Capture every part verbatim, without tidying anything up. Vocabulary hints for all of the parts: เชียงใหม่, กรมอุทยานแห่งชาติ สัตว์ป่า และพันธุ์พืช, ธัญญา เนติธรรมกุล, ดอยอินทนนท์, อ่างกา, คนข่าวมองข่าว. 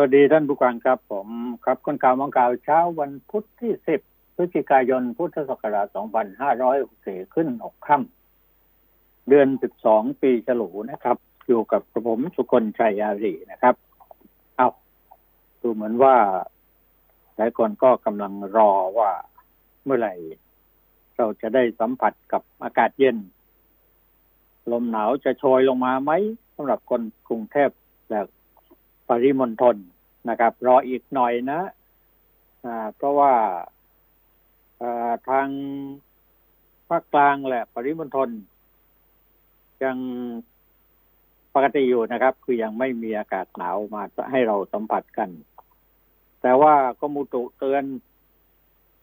วัสดีท่านผู้การครับผมครับคนข่าวมองข่าวเช้าวันพุธที่สิบพฤศจิกายนพุทธศักราชสองพันห้าร้อยหกสิบสี่ขึ้นหกค่ำเดือนสิบสองปีฉลูนะครับอยู่กับกระผมสุกลชัยอารีนะครับเอ้าดูเหมือนว่าหลายคนก็กำลังรอว่าเมื่อไหร่เราจะได้สัมผัสกับอากาศเย็นลมหนาวจะโชยลงมาไหมสำหรับคนกรุงเทพและปริมณฑลนะครับรออีกหน่อยนะอ่าเพราะว่าอ่าทางภาคกลางและปริมณฑลยังปกติอยู่นะครับคือยังไม่มีอากาศหนาวมาให้เราสัมผัสกันแต่ว่ากรมอุตุเตือน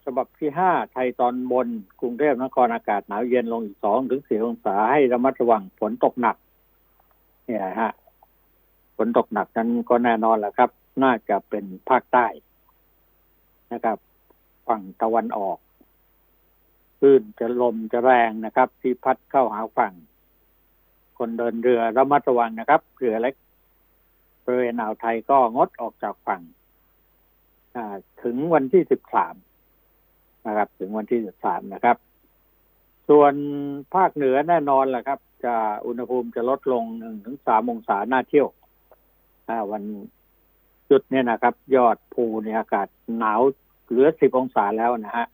ฉบับที่ห้าไทยตอนบนกรุงเทพนครอากาศหนาวเย็นลงอีก สองถึงสี่ องศาให้ระมัดระวังฝนตกหนักเนี่ยฮะฝนตกหนักนั้นก็แน่นอนแหละครับน่าจะเป็นภาคใต้นะครับฝั่งตะวันออกคลื่นจะลมจะแรงนะครับที่พัดเข้าหาฝั่งคนเดินเรือระมัดระวังนะครับเรือเล็กบริเวณอ่าวไทยก็งดออกจากฝั่งถึงวันที่สิบสามนะครับถึงวันที่สิบสามนะครับส่วนภาคเหนือแน่นอนแหละครับจะอุณหภูมิจะลดลง หนึ่งถึงสาม องศาน่าเที่ยววันหยุดเนี่ยนะครับยอดภูเนี่ยอากาศหนาวเหลือสิบองศาแล้วนะฮะ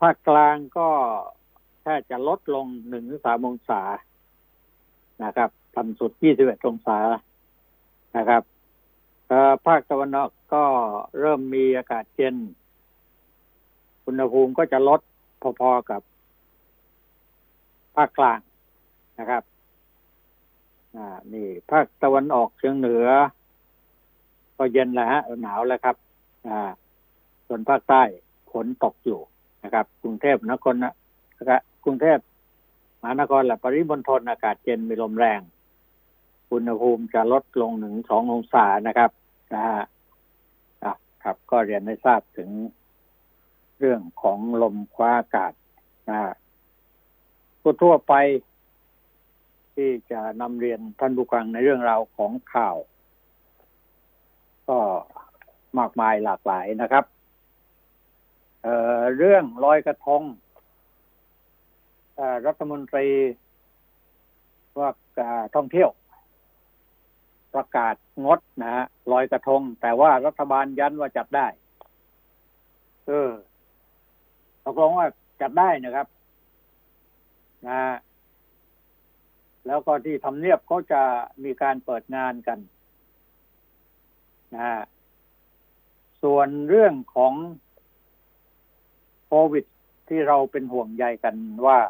ภาคกลางก็แค่จะลดลง หนึ่งถึงสาม องศานะครับต่ำสุดยี่สิบเอ็ดองศานะครับภาคตะวันออกก็เริ่มมีอากาศเย็นอุณหภูมิก็จะลดพอๆกับภาคกลางนะครับนี่ภาคตะวันออกเฉียงเหนือก็เย็นแล้วฮะหนาวแล้วครับส่วนภาคใต้ฝนตกอยู่นะครับกรุงเทพนครนะกรุงเทพมหานครและปริมณฑลอากาศเย็นมีลมแรงอุณหภูมิจะลดลง หนึ่งถึงสอง องศานะครับนะฮะครับก็เรียนให้ทราบถึงเรื่องของลมคว้าอากาศนะฮะทั่วไปที่จะนำเรียนท่านผู้ฟังในเรื่องราวของข่าวก็มากมายหลากหลายนะครับ เอ่อ เรื่องลอยกระทงรัฐมนตรีว่าการท่องเที่ยวประกาศงดนะฮะลอยกระทงแต่ว่ารัฐบาลยันว่าจัดได้เออตกลงว่าจัดได้นะครับนะแล้วก็ที่ทำเนียบเขาจะมีการเปิดงานกันนะส่วนเรื่องของโควิดที่เราเป็นห่วงใยกันว่า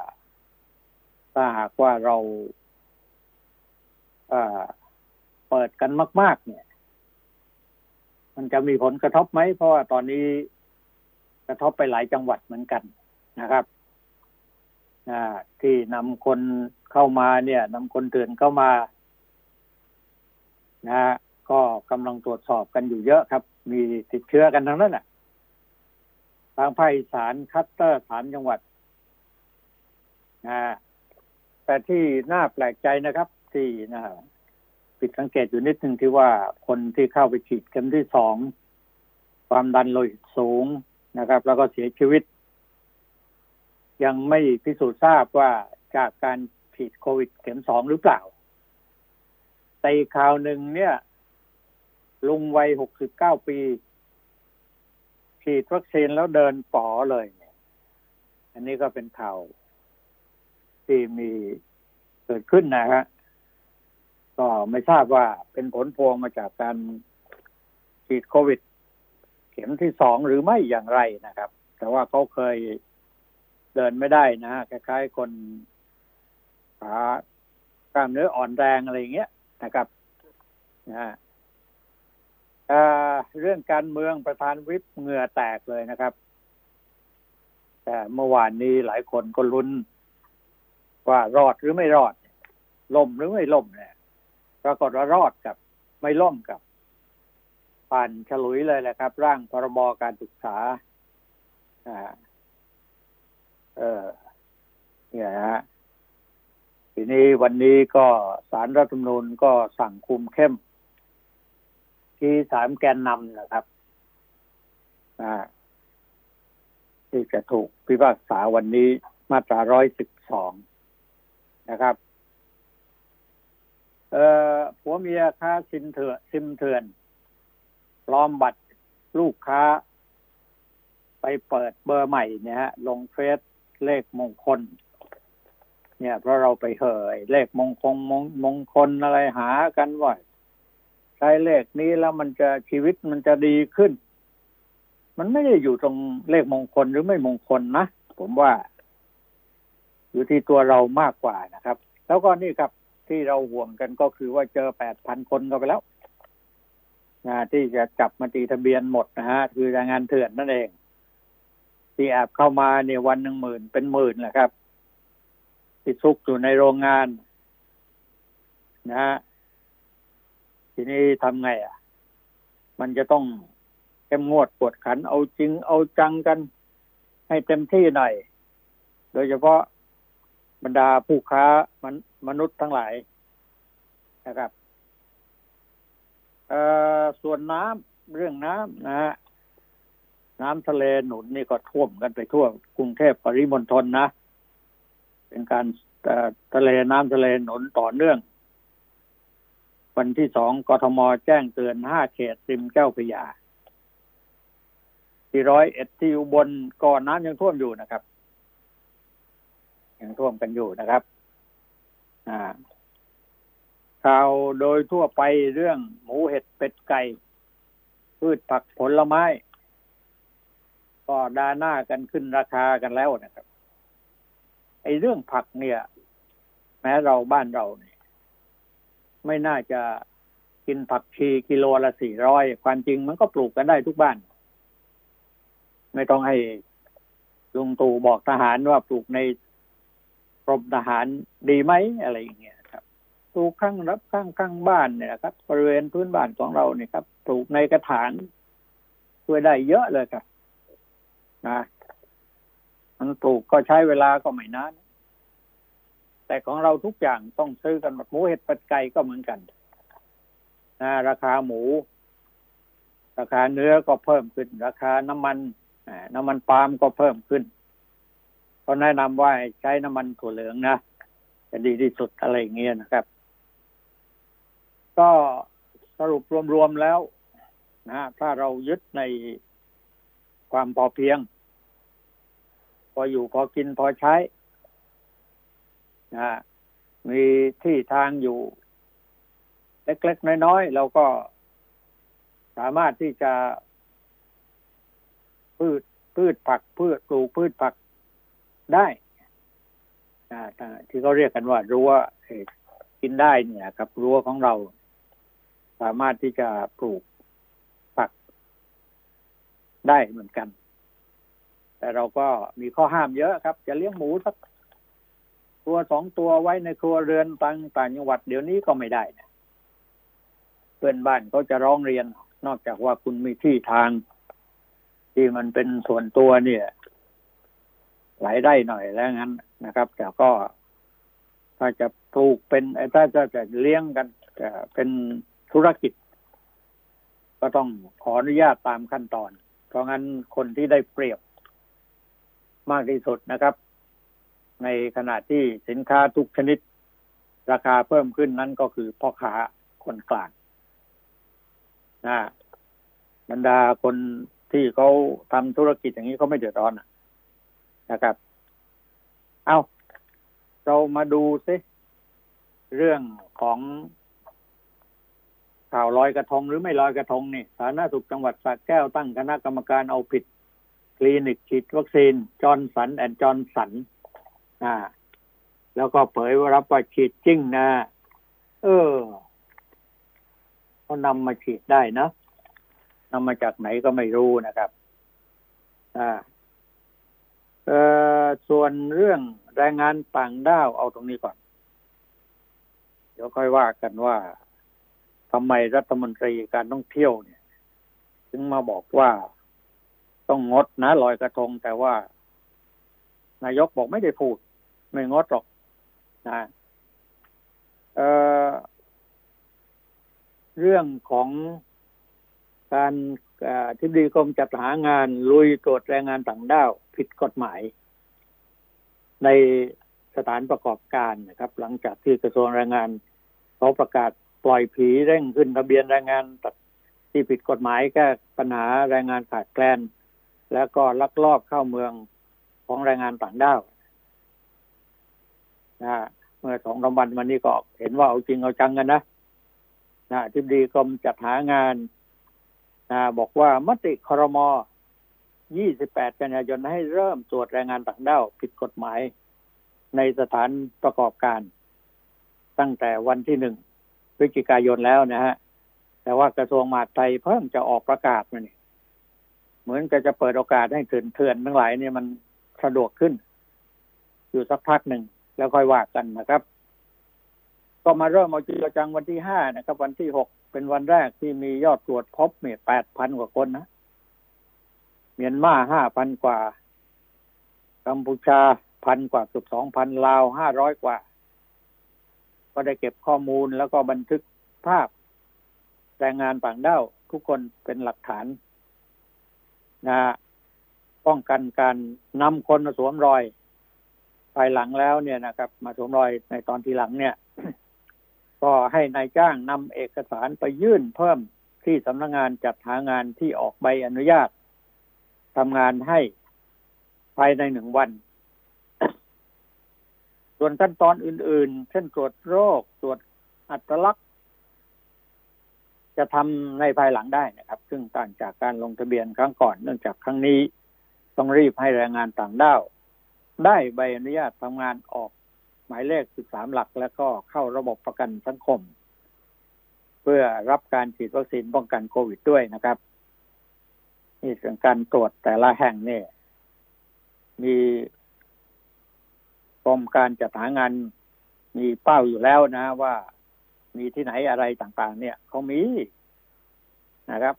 ถ้าหากว่าเราเอ่อเปิดกันมากๆเนี่ยมันจะมีผลกระทบไหมเพราะว่าตอนนี้กระทบไปหลายจังหวัดเหมือนกันนะครับที่นำคนเข้ามาเนี่ยนำคนเถื่อนเข้ามานะก็กำลังตรวจสอบกันอยู่เยอะครับมีติดเชื้อกันทั้งนั้นแหละทางภาคอีสานคัตเตอร์สามจังหวัดนะแต่ที่น่าแปลกใจนะครับที่นะผิดสังเกตอยู่นิดนึงที่ว่าคนที่เข้าไปฉีดเข็มที่สองความดันโลหิตสูงนะครับแล้วก็เสียชีวิตยังไม่พิสูจน์ทราบว่าจากการฉีดโควิดเข็มสองหรือเปล่าแต่อีกข่าวหนึ่งเนี่ยลุงวัยหกสิบเก้าปีฉีดวัคซีนแล้วเดินป๋อเลยเนี่ยอันนี้ก็เป็นข่าวที่มีเกิดขึ้นนะฮะก็ไม่ทราบว่าเป็นผลพวงมาจากการฉีดโควิดเข็มที่สองหรือไม่อย่างไรนะครับแต่ว่าเขาเคยเดินไม่ได้นะฮะคล้ายๆคนขากล้ามเนื้ออ่อนแรงอะไรอย่างเงี้ยนะครับนะฮะเรื่องการเมืองประธานวิปเหงื่อแตกเลยนะครับแต่เมื่อวานนี้หลายคนก็ลุ้นว่ารอดหรือไม่รอดล่มหรือไม่ล่มเนี่ยปรากฏว่ารอดกับไม่ล่มกับผ่านฉลุยเลยแหละครับร่างพรบการศึกษาอ่าเออเนี่ยฮะทีนี้วันนี้ก็ศาลรัฐธรรมนูญก็สั่งคุมเข้ม ชี้สามแกนนำนะครับอ่าที่จะถูกพิพากษาวันนี้มาตราหนึ่งร้อยสิบสองนะครับเอ่อผัวเมียค้าซิมเถื่อนซิมเถื่อนปลอมบัตรลูกค้าไปเปิดเบอร์ใหม่เนี่ยฮะลงเฟซเลขมงคลเนี่ยเพราะเราไปเห่ยเลขมงคลมงมงคลอะไรหากันว่าใช้เลขนี้แล้วมันจะชีวิตมันจะดีขึ้นมันไม่ได้อยู่ตรงเลขมงคลหรือไม่มงคลนะผมว่าอยู่ที่ตัวเรามากกว่านะครับแล้วก็นี่ครับที่เราห่วงกันก็คือว่าเจอ แปดพัน คนก็ไปแล้วนะที่จะจับมาตีทะเบียนหมดนะฮะคือแรงงานเถื่อนนั่นเองที่แอบเข้ามาเนี่ยวันหนึ่งหมื่นเป็นหมื่นแหละครับติดซุกอยู่ในโรงงานนะฮะทีนี้ทำไงอ่ะมันจะต้องเข้มงวดกวดขันเอาจริงเอาจังกันให้เต็มที่หน่อยโดยเฉพาะบรรดาผู้ค้ามนุษย์ทั้งหลายนะครับเอ่อส่วนน้ำเรื่องน้ำนะฮะน้ำทะเลหนุนนี่ก็ท่วมกันไปทั่วกรุงเทพปริมณฑลนะเป็นการทะเลน้ำทะเลหนุนต่อเนื่องวันที่สองกทมแจ้งเตือนห้าเขตริมเจ้าพระยาที่ร้อยเอ็ดที่อุบลก่อนน้ำยังท่วมอยู่นะครับยังท่วมกันอยู่นะครับอ่าข่าวโดยทั่วไปเรื่องหมูเห็ดเป็ดไก่พืชผักผลไม้ก็ด่าหน้ากันขึ้นราคากันแล้วนะครับไอ้เรื่องผักเนี่ยแม้เราบ้านเราเนี่ยไม่น่าจะกินผักชีกิโลละสี่ร้อยความจริงมันก็ปลูกกันได้ทุกบ้านไม่ต้องให้ลุงตู่บอกทหารว่าปลูกในกรมทหารดีไหมอะไรอย่างเงี้ยครับปลูกข้างรับข้างข้างบ้านเนี่ยครับบริเวณพื้นบ้านของเราเนี่ยครับปลูกในกระถางช่วยได้เยอะเลยครับนะมันปลูกก็ใช้เวลาก็ไม่นานแต่ของเราทุกอย่างต้องซื้อกันหมูเห็ดเป็ดไก่ก็เหมือนกันนะราคาหมูราคาเนื้อก็เพิ่มขึ้นราคาน้ำมันน้ำมันปาล์มก็เพิ่มขึ้นก็แนะนำว่าใช้น้ำมันถั่วเหลืองนะจะดีที่สุดอะไรอย่างเงี้ยนะครับก็สรุปรวมๆแล้วนะถ้าเรายึดในความพอเพียงพออยู่พอกินพอใช้นะมีที่ทางอยู่เล็กๆน้อยๆเราก็สามารถที่จะพืชพืชผักพืชปลูกพืชผักได้ที่เขาเรียกกันว่ารั้วกินได้เนี่ยครับรั้วของเราสามารถที่จะปลูกผักได้เหมือนกันแต่เราก็มีข้อห้ามเยอะครับจะเลี้ยงหมูสักตัวสองตัวไว้ในครัวเรือนต่างต่างจังหวัดเดี๋ยวนี้ก็ไม่ได้นะเพื่อนบ้านเขาจะร้องเรียนนอกจากว่าคุณมีที่ทางที่มันเป็นส่วนตัวเนี่ยหลายไร่หน่อยแล้วงั้นนะครับแต่ก็ถ้าจะปลูกเป็นถ้าจะจะเลี้ยงกันจะเป็นธุรกิจก็ต้องขออนุญาตตามขั้นตอนเพราะงั้นคนที่ได้เปรียบมากที่สุดนะครับในขณะที่สินค้าทุกชนิดราคาเพิ่มขึ้นนั้นก็คือพ่อค้าคนกลางนะบรรดาคนที่เขาทำธุรกิจอย่างนี้เขาไม่เดือดร้อนนะครับเอาเรามาดูสิเรื่องของข่าวลอยกระทงหรือไม่ลอยกระทงนี่สาธารณสุขจังหวัดสระแก้วตั้งคณะกรรมการเอาผิดคลินิกฉีดวัคซีนจอห์นสันแอนด์จอห์นสันอ่าแล้วก็เผยว่ารับว่าฉีดจริงนะเออเขานำมาฉีดได้นะนำมาจากไหนก็ไม่รู้นะครับอ่าเอ่อส่วนเรื่องแรงงานต่างด้าวเอาตรงนี้ก่อนเดี๋ยวค่อยว่ากันว่าทำไมรัฐมนตรีการท่องเที่ยวเนี่ยถึงมาบอกว่าต้องงดนะลอยกระทงแต่ว่านายกบอกไม่ได้พูดไม่งดหรอกนะเอ่อเรื่องของ การทิบดีกรมจัดหางานลุยตรวจแรงงานต่างด้าวผิดกฎหมายในสถานประกอบการนะครับหลังจากที่กระทรวงแรงงานเขาประกาศปล่อยผีเร่งขึ้นทะเบียนแรงงานที่ผิดกฎหมายแก้ปัญหาแรงงานขาดแคลนและก็ลักลอบเข้าเมืองของแรงงานต่างด้าวนะเมื่อสองสามวันมานี้ก็เห็นว่าเอาจริงเอาจังกันนะนะทิบดีกรมจัดหางานนะบอกว่ามติครม.ยี่สิบแปด กันยายนให้เริ่มตรวจแรงงานต่างด้าวผิดกฎหมายในสถานประกอบการตั้งแต่วันที่หนึ่งพฤศจิกายนแล้วนะฮะแต่ว่ากระทรวงมหาดไทยเพิ่งจะออกประกาศมาเนี่ยเหมือนจะจะเปิดโอกาสให้เถื่อนๆทั้งหลายเนี่ยมันสะดวกขึ้นอยู่สักพักหนึ่งแล้วค่อยว่ากันนะครับก็มาเริ่มเอาจริงเอาจังวันที่ห้านะครับวันที่หกเป็นวันแรกที่มียอดตรวจพบเนี่ย แปดพัน กว่าคนนะเมียนมา ห้าพัน กว่ากัมพูชา หนึ่งพัน กว่า สองพัน ลาว ห้าร้อย กว่าก็ได้เก็บข้อมูลแล้วก็บันทึกภาพแรงงานต่างด้าวทุกคนเป็นหลักฐานนะป้องกันการนำคนมาสวมรอยภายหลังแล้วเนี่ยนะครับมาสวมรอยในตอนที่หลังเนี่ย ก็ให้นายจ้างนำเอกสารไปยื่นเพิ่มที่สำนักงานจัดหางานที่ออกใบอนุญาตทำงานให้ภายในหนึ่งวัน ส่วนขั้นตอนอื่นๆเช่นตรวจโรคตรวจอัตลักษณ์จะทำในภายหลังได้นะครับซึ่งต่างจากการลงทะเบียนครั้งก่อนเนื่องจากครั้งนี้ต้องรีบให้แรงงานต่างด้าวได้ใบอนุญาตทำงานออกหมายเลขสิบสามหลักแล้วก็เข้าระบบประกันสังคมเพื่อรับการฉีดวัคซีนป้องกันโควิดด้วยนะครับนี่เรื่องการตรวจแต่ละแห่งนี่มีกรมการจัดหางานมีเป้าอยู่แล้วนะว่ามีที่ไหนอะไรต่างๆเนี่ยเขามีนะครับ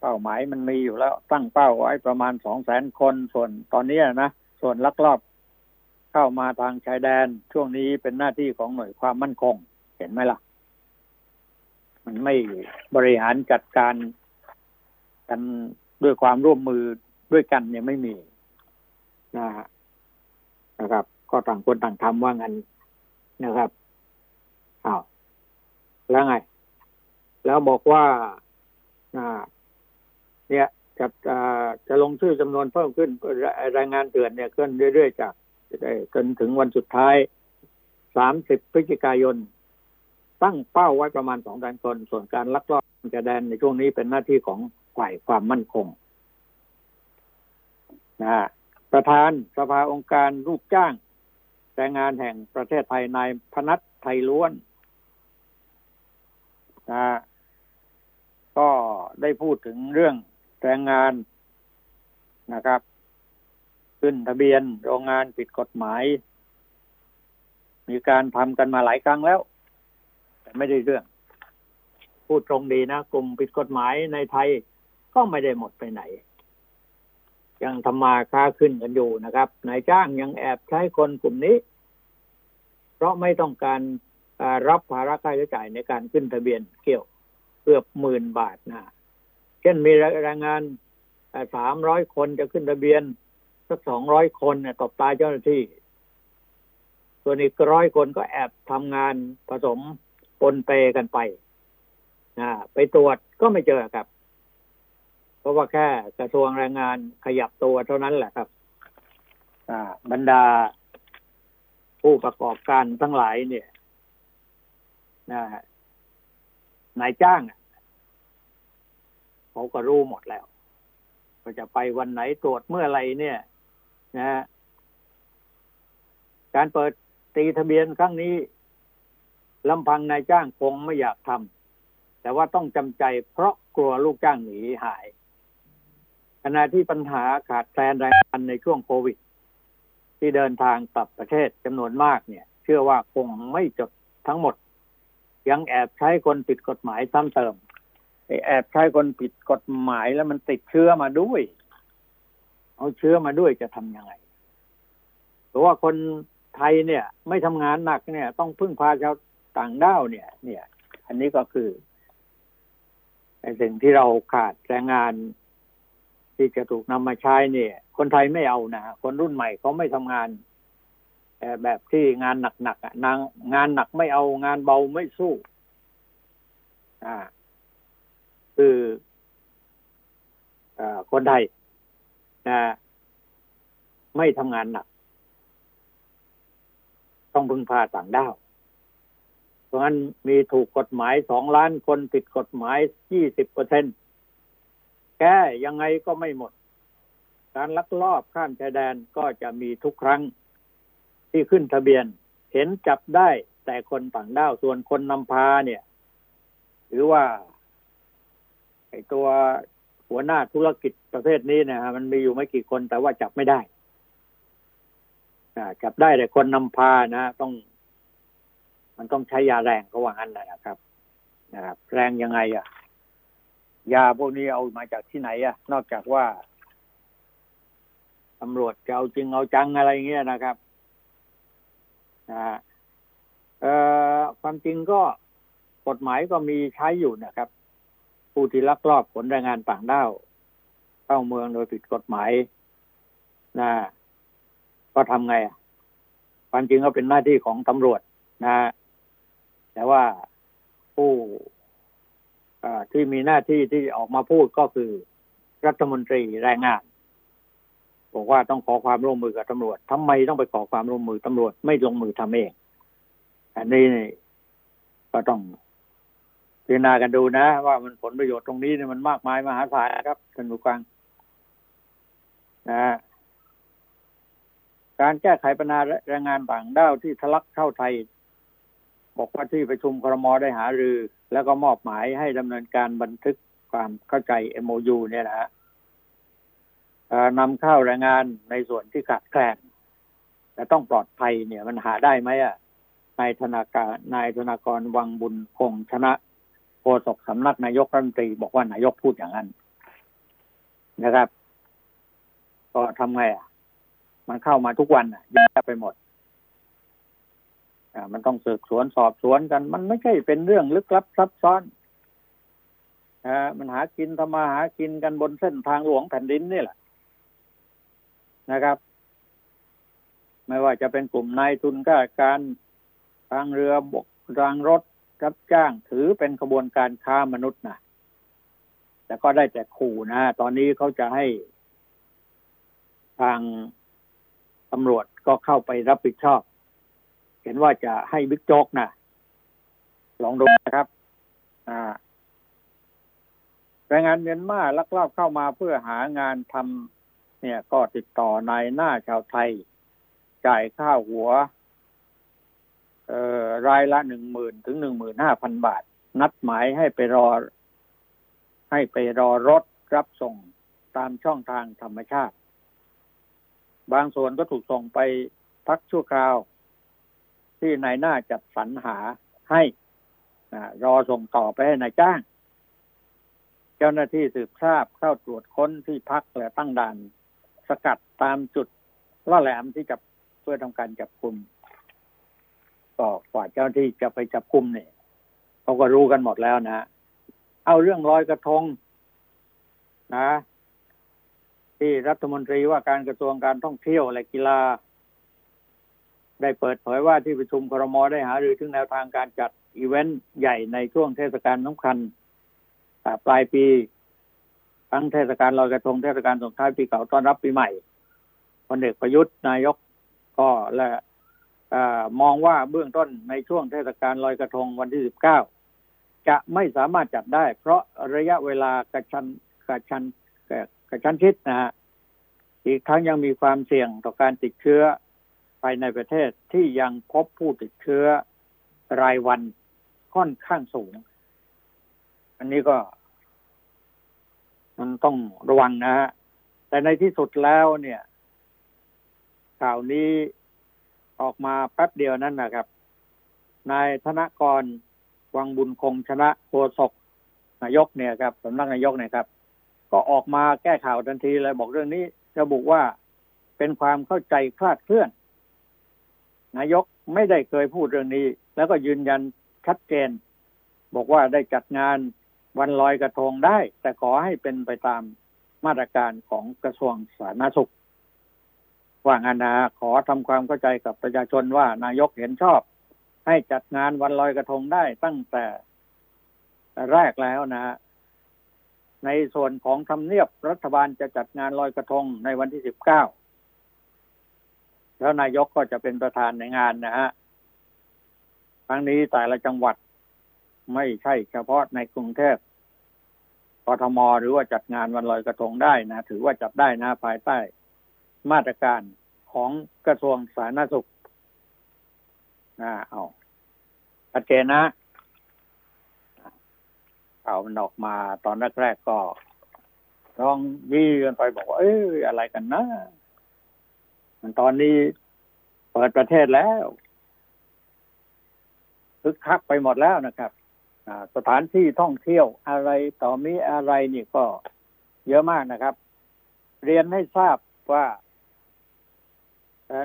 เป้าหมายมันมีอยู่แล้วตั้งเป้าไว้ประมาณ สองแสน คนส่วนตอนนี้นะส่วนลักลอบเข้ามาทางชายแดนช่วงนี้เป็นหน้าที่ของหน่วยความมั่นคงเห็นไหมล่ะมันไม่บริหารจัดการกันด้วยความร่วมมือด้วยกันเนี่ยไม่มีนะฮะนะครับก็ต่างคนต่างทำว่างั้นนะครับอ้าวแล้วไงแล้วบอกว่านะเนี่ยจะจะลงชื่อจำนวนเพิ่มขึ้นรายงานเตือนเนี่ยขึ้นเรื่อยๆจากจนถึงวันสุดท้ายสามสิบพฤศจิกายนตั้งเป้าไว้ประมาณ สองแสน คนส่วนการลักลอบชายแดนในช่วงนี้เป็นหน้าที่ของฝ่ายความมั่นคงนะฮะประธานสภาองค์การลูกจ้างแรงงานแห่งประเทศไทยนายพนัสไทยล้วนนะก็ได้พูดถึงเรื่องแรงงานนะครับขึ้นทะเบียนโรงงานผิดกฎหมายมีการทำกันมาหลายครั้งแล้วแต่ไม่ได้เรื่องพูดตรงดีนะกลุ่มผิดกฎหมายในไทยก็ไม่ได้หมดไปไหนยังทำมาค้าขึ้นกันอยู่นะครับนายจ้างยังแอบใช้คนกลุ่มนี้เพราะไม่ต้องการรับภาระค่าใช้จ่ายในการขึ้นทะเบียนเกี่ยวเกือบหมื่นบาทนะเช่นมีแรงงานสามร้อยคนจะขึ้นทะเบียนสักสองร้อยคนเนี่ยตบตาเจ้าหน้าที่ส่วนอีกร้อยคนก็แอบทำงานผสมปนเปกันไปนะไปตรวจก็ไม่เจอครับเพราะว่าแค่กระทรวงแรงงานขยับตัวเท่านั้นแหละครับบรรดาผู้ประกอบการทั้งหลายเนี่ยนะนายจ้างเขาก็รู้หมดแล้วก็จะไปวันไหนตรวจเมื่อไรเนี่ยนะฮะการเปิดตีทะเบียนครั้งนี้ลำพังนายจ้างคงไม่อยากทำแต่ว่าต้องจำใจเพราะกลัวลูกจ้างหนีหายขณะที่ปัญหาขาดแคลนแรงงานในช่วงโควิดที่เดินทางกลับประเทศจำนวนมากเนี่ยเชื่อว่าคงไม่จบทั้งหมดยังแอบใช้คนผิดกฎหมายซ้ำเติมแอบใช้คนผิดกฎหมายแล้วมันติดเชื้อมาด้วยเอาเชื้อมาด้วยจะทำยังไงเพราะว่าคนไทยเนี่ยไม่ทำงานหนักเนี่ยต้องพึ่งพาชาวต่างด้าวเนี่ยเนี่ยอันนี้ก็คือ ในสิ่งที่เราขาดแรงงานที่จะถูกนำมาใช้เนี่ยคนไทยไม่เอานะคนรุ่นใหม่เขาไม่ทำงานแบบที่งานหนักๆงานหนักไม่เอางานเบาไม่สู้อ่าคืออ่าคนไทยนะไม่ทำงานหนักต้องพึ่งพาต่างด้าวเพราะงั้นมีถูกกฎหมายสองล้านคนติดกฎหมาย ยี่สิบเปอร์เซ็นต์ แก้ยังไงก็ไม่หมดการลักลอบข้ามชายแดนก็จะมีทุกครั้งที่ขึ้นทะเบียนเห็นจับได้แต่คนต่างด้าวส่วนคนนำพาเนี่ยหรือว่าไอ้ตัวหัวหน้าธุรกิจประเภทนี้นะฮะมันมีอยู่ไม่กี่คนแต่ว่าจับไม่ได้จับได้แต่คนนำพานะต้องมันต้องใช้ยาแรงเขาว่างั้นนะครับนะครับแรงยังไงอ่ะยาพวกนี้เอามาจากที่ไหนอ่ะนอกจากว่าตำรวจจะเอาจริงเอาจังอะไรเงี้ยนะครับนะเอ่อความจริงก็กฎหมายก็มีใช้อยู่นะครับผู้ที่ลักลอบขนแรงงานต่างด้าวเข้าเมืองโดยผิดกฎหมายนะก็ทำไงอ่ะความจริงก็เป็นหน้าที่ของตำรวจนะแต่ว่าผู้ที่มีหน้าที่ที่ออกมาพูดก็คือรัฐมนตรีแรงงานบอกว่าต้องขอความร่วมมือกับตำรวจทำไมต้องไปขอความร่วมมือตำรวจไม่ลงมือทำเองอันนี้ก็ต้องพิจารณากันดูนะว่ามันผลประโยชน์ตรงนี้เนี่ยมันมากมายมหาศาลครับท่านผู้ฟังนะการแก้ไขปัญหาแรงงานต่างด้าวที่ทะลักเข้าไทยบอกว่าที่ประชุมครม.ได้หารือแล้วก็มอบหมายให้ดำเนินการบันทึกความเข้าใจ เอ็ม โอ ยู เนี่ยนะฮะนำเข้าแรงงานในส่วนที่ขาดแคลนแต่ต้องปลอดภัยเนี่ยมันหาได้ไหมอ่ะนายธนากรนายธนากรวังบุญคงชนะโฆษกสำนักนายกรัฐมนตรีบอกว่านายกพูดอย่างนั้นนะครับก็ทำไงอ่ะมันเข้ามาทุกวันอ่ะเยอะไปหมดอ่ามันต้องสืบสวนสอบสวนกันมันไม่ใช่เป็นเรื่องลึกลับซับซ้อนอ่ามันหากินทำมาหากินกันบนเส้นทางหลวงแผ่นดินนี่แหละนะครับไม่ว่าจะเป็นกลุ่มนายทุนข้าราชการทางเรือบกทางรถรับจ้างถือเป็นขบวนการค้ามนุษย์นะแต่ก็ได้แต่ขู่นะตอนนี้เขาจะให้ทางตำรวจก็เข้าไปรับผิดชอบเห็นว่าจะให้บิ๊กโจ๊กนะลองดูนะครับอ่าแรงงานเมียนมาลักลอบเข้ามาเพื่อหางานทำเนี่ยก็ติดต่อนายหน้าชาวไทยจ่ายค่าหัวเอ่อรายละ หนึ่งหมื่น ถึง หนึ่งหมื่นห้าพัน บาทนัดหมายให้ไปรอให้ไปรอรถรับส่งตามช่องทางธรรมชาติบางส่วนก็ถูกส่งไปพักชั่วคราวที่นายหน้าจัดสรรหาให้รอส่งต่อไปให้นายจ้างเจ้าหน้าที่สืบทราบเข้าตรวจค้นที่พักและตั้งด่านสกัดตามจุดล่อแหลมที่จับเพื่อทำการจับกุมต่อกว่าเจ้าหน้าที่จะไปจับกุมเนี่ยเขาก็รู้กันหมดแล้วนะเอาเรื่องลอยกระทงนะที่รัฐมนตรีว่าการกระทรวงการท่องเที่ยวและกีฬาได้เปิดเผยว่าที่ประชุมครม.ได้หารือถึงแนวทางการจัดอีเวนต์ใหญ่ในช่วงเทศกาลสำคัญปลายปีทั้งเทศกาลลอยกระทงเทศกาลส่งท้ายปีเก่าต้อนรับปีใหม่พลเอกประยุทธ์นายกก็และมองว่าเบื้องต้นในช่วงเทศกาลลอยกระทงวันที่สิบเก้าจะไม่สามารถจัดได้เพราะระยะเวลากระชันกระชันกระชั้นชิดนะฮะอีกทั้งยังมีความเสี่ยงต่อการติดเชื้อภายในประเทศที่ยังพบผู้ติดเชื้อรายวันค่อนข้างสูงอันนี้ก็มันต้องระวังนะฮะแต่ในที่สุดแล้วเนี่ยข่าวนี้ออกมาแป๊บเดียวนั้นนะครับนายธนากรวังบุญคงชนะโฆษกนายกเนี่ยครับสำนักนายกเนี่ยครับก็ออกมาแก้ข่าวทันทีเลยบอกเรื่องนี้ระบุว่าเป็นความเข้าใจคลาดเคลื่อนนายกไม่ได้เคยพูดเรื่องนี้แล้วก็ยืนยันชัดเจนบอกว่าได้จัดงาน วันลอยกระทงได้แต่ขอให้เป็นไปตามมาตรการของกระทรวงสาธารณสุขว่างานนะขอทำความเข้าใจกับประชาชนว่านายกเห็นชอบให้จัดงานวันลอยกระทงได้ตั้งแต่แรกแล้วนะฮะในส่วนของทำเนียบรัฐบาลจะจัดงานลอยกระทงในวันที่สิบเก้าแล้วนายกก็จะเป็นประธานในงานนะฮะครั้งนี้แต่ละจังหวัดไม่ใช่เฉพาะในกรุงเทพกทมหรือว่าจัดงานวันลอยกระทงได้นะถือว่าจัดได้นะภายใต้มาตรการของกระทรวงสาธารณสุขนะเอาชัดเจนนะเอามันออกมาตอนแรกๆก็ร้องยี่กันไปบอกว่าเอ้ยอะไรกันนะมันตอนนี้เปิดประเทศแล้วคึกคักไปหมดแล้วนะครับสถานที่ท่องเที่ยวอะไรต่อมีอะไรนี่ก็เยอะมากนะครับเรียนให้ทราบว่า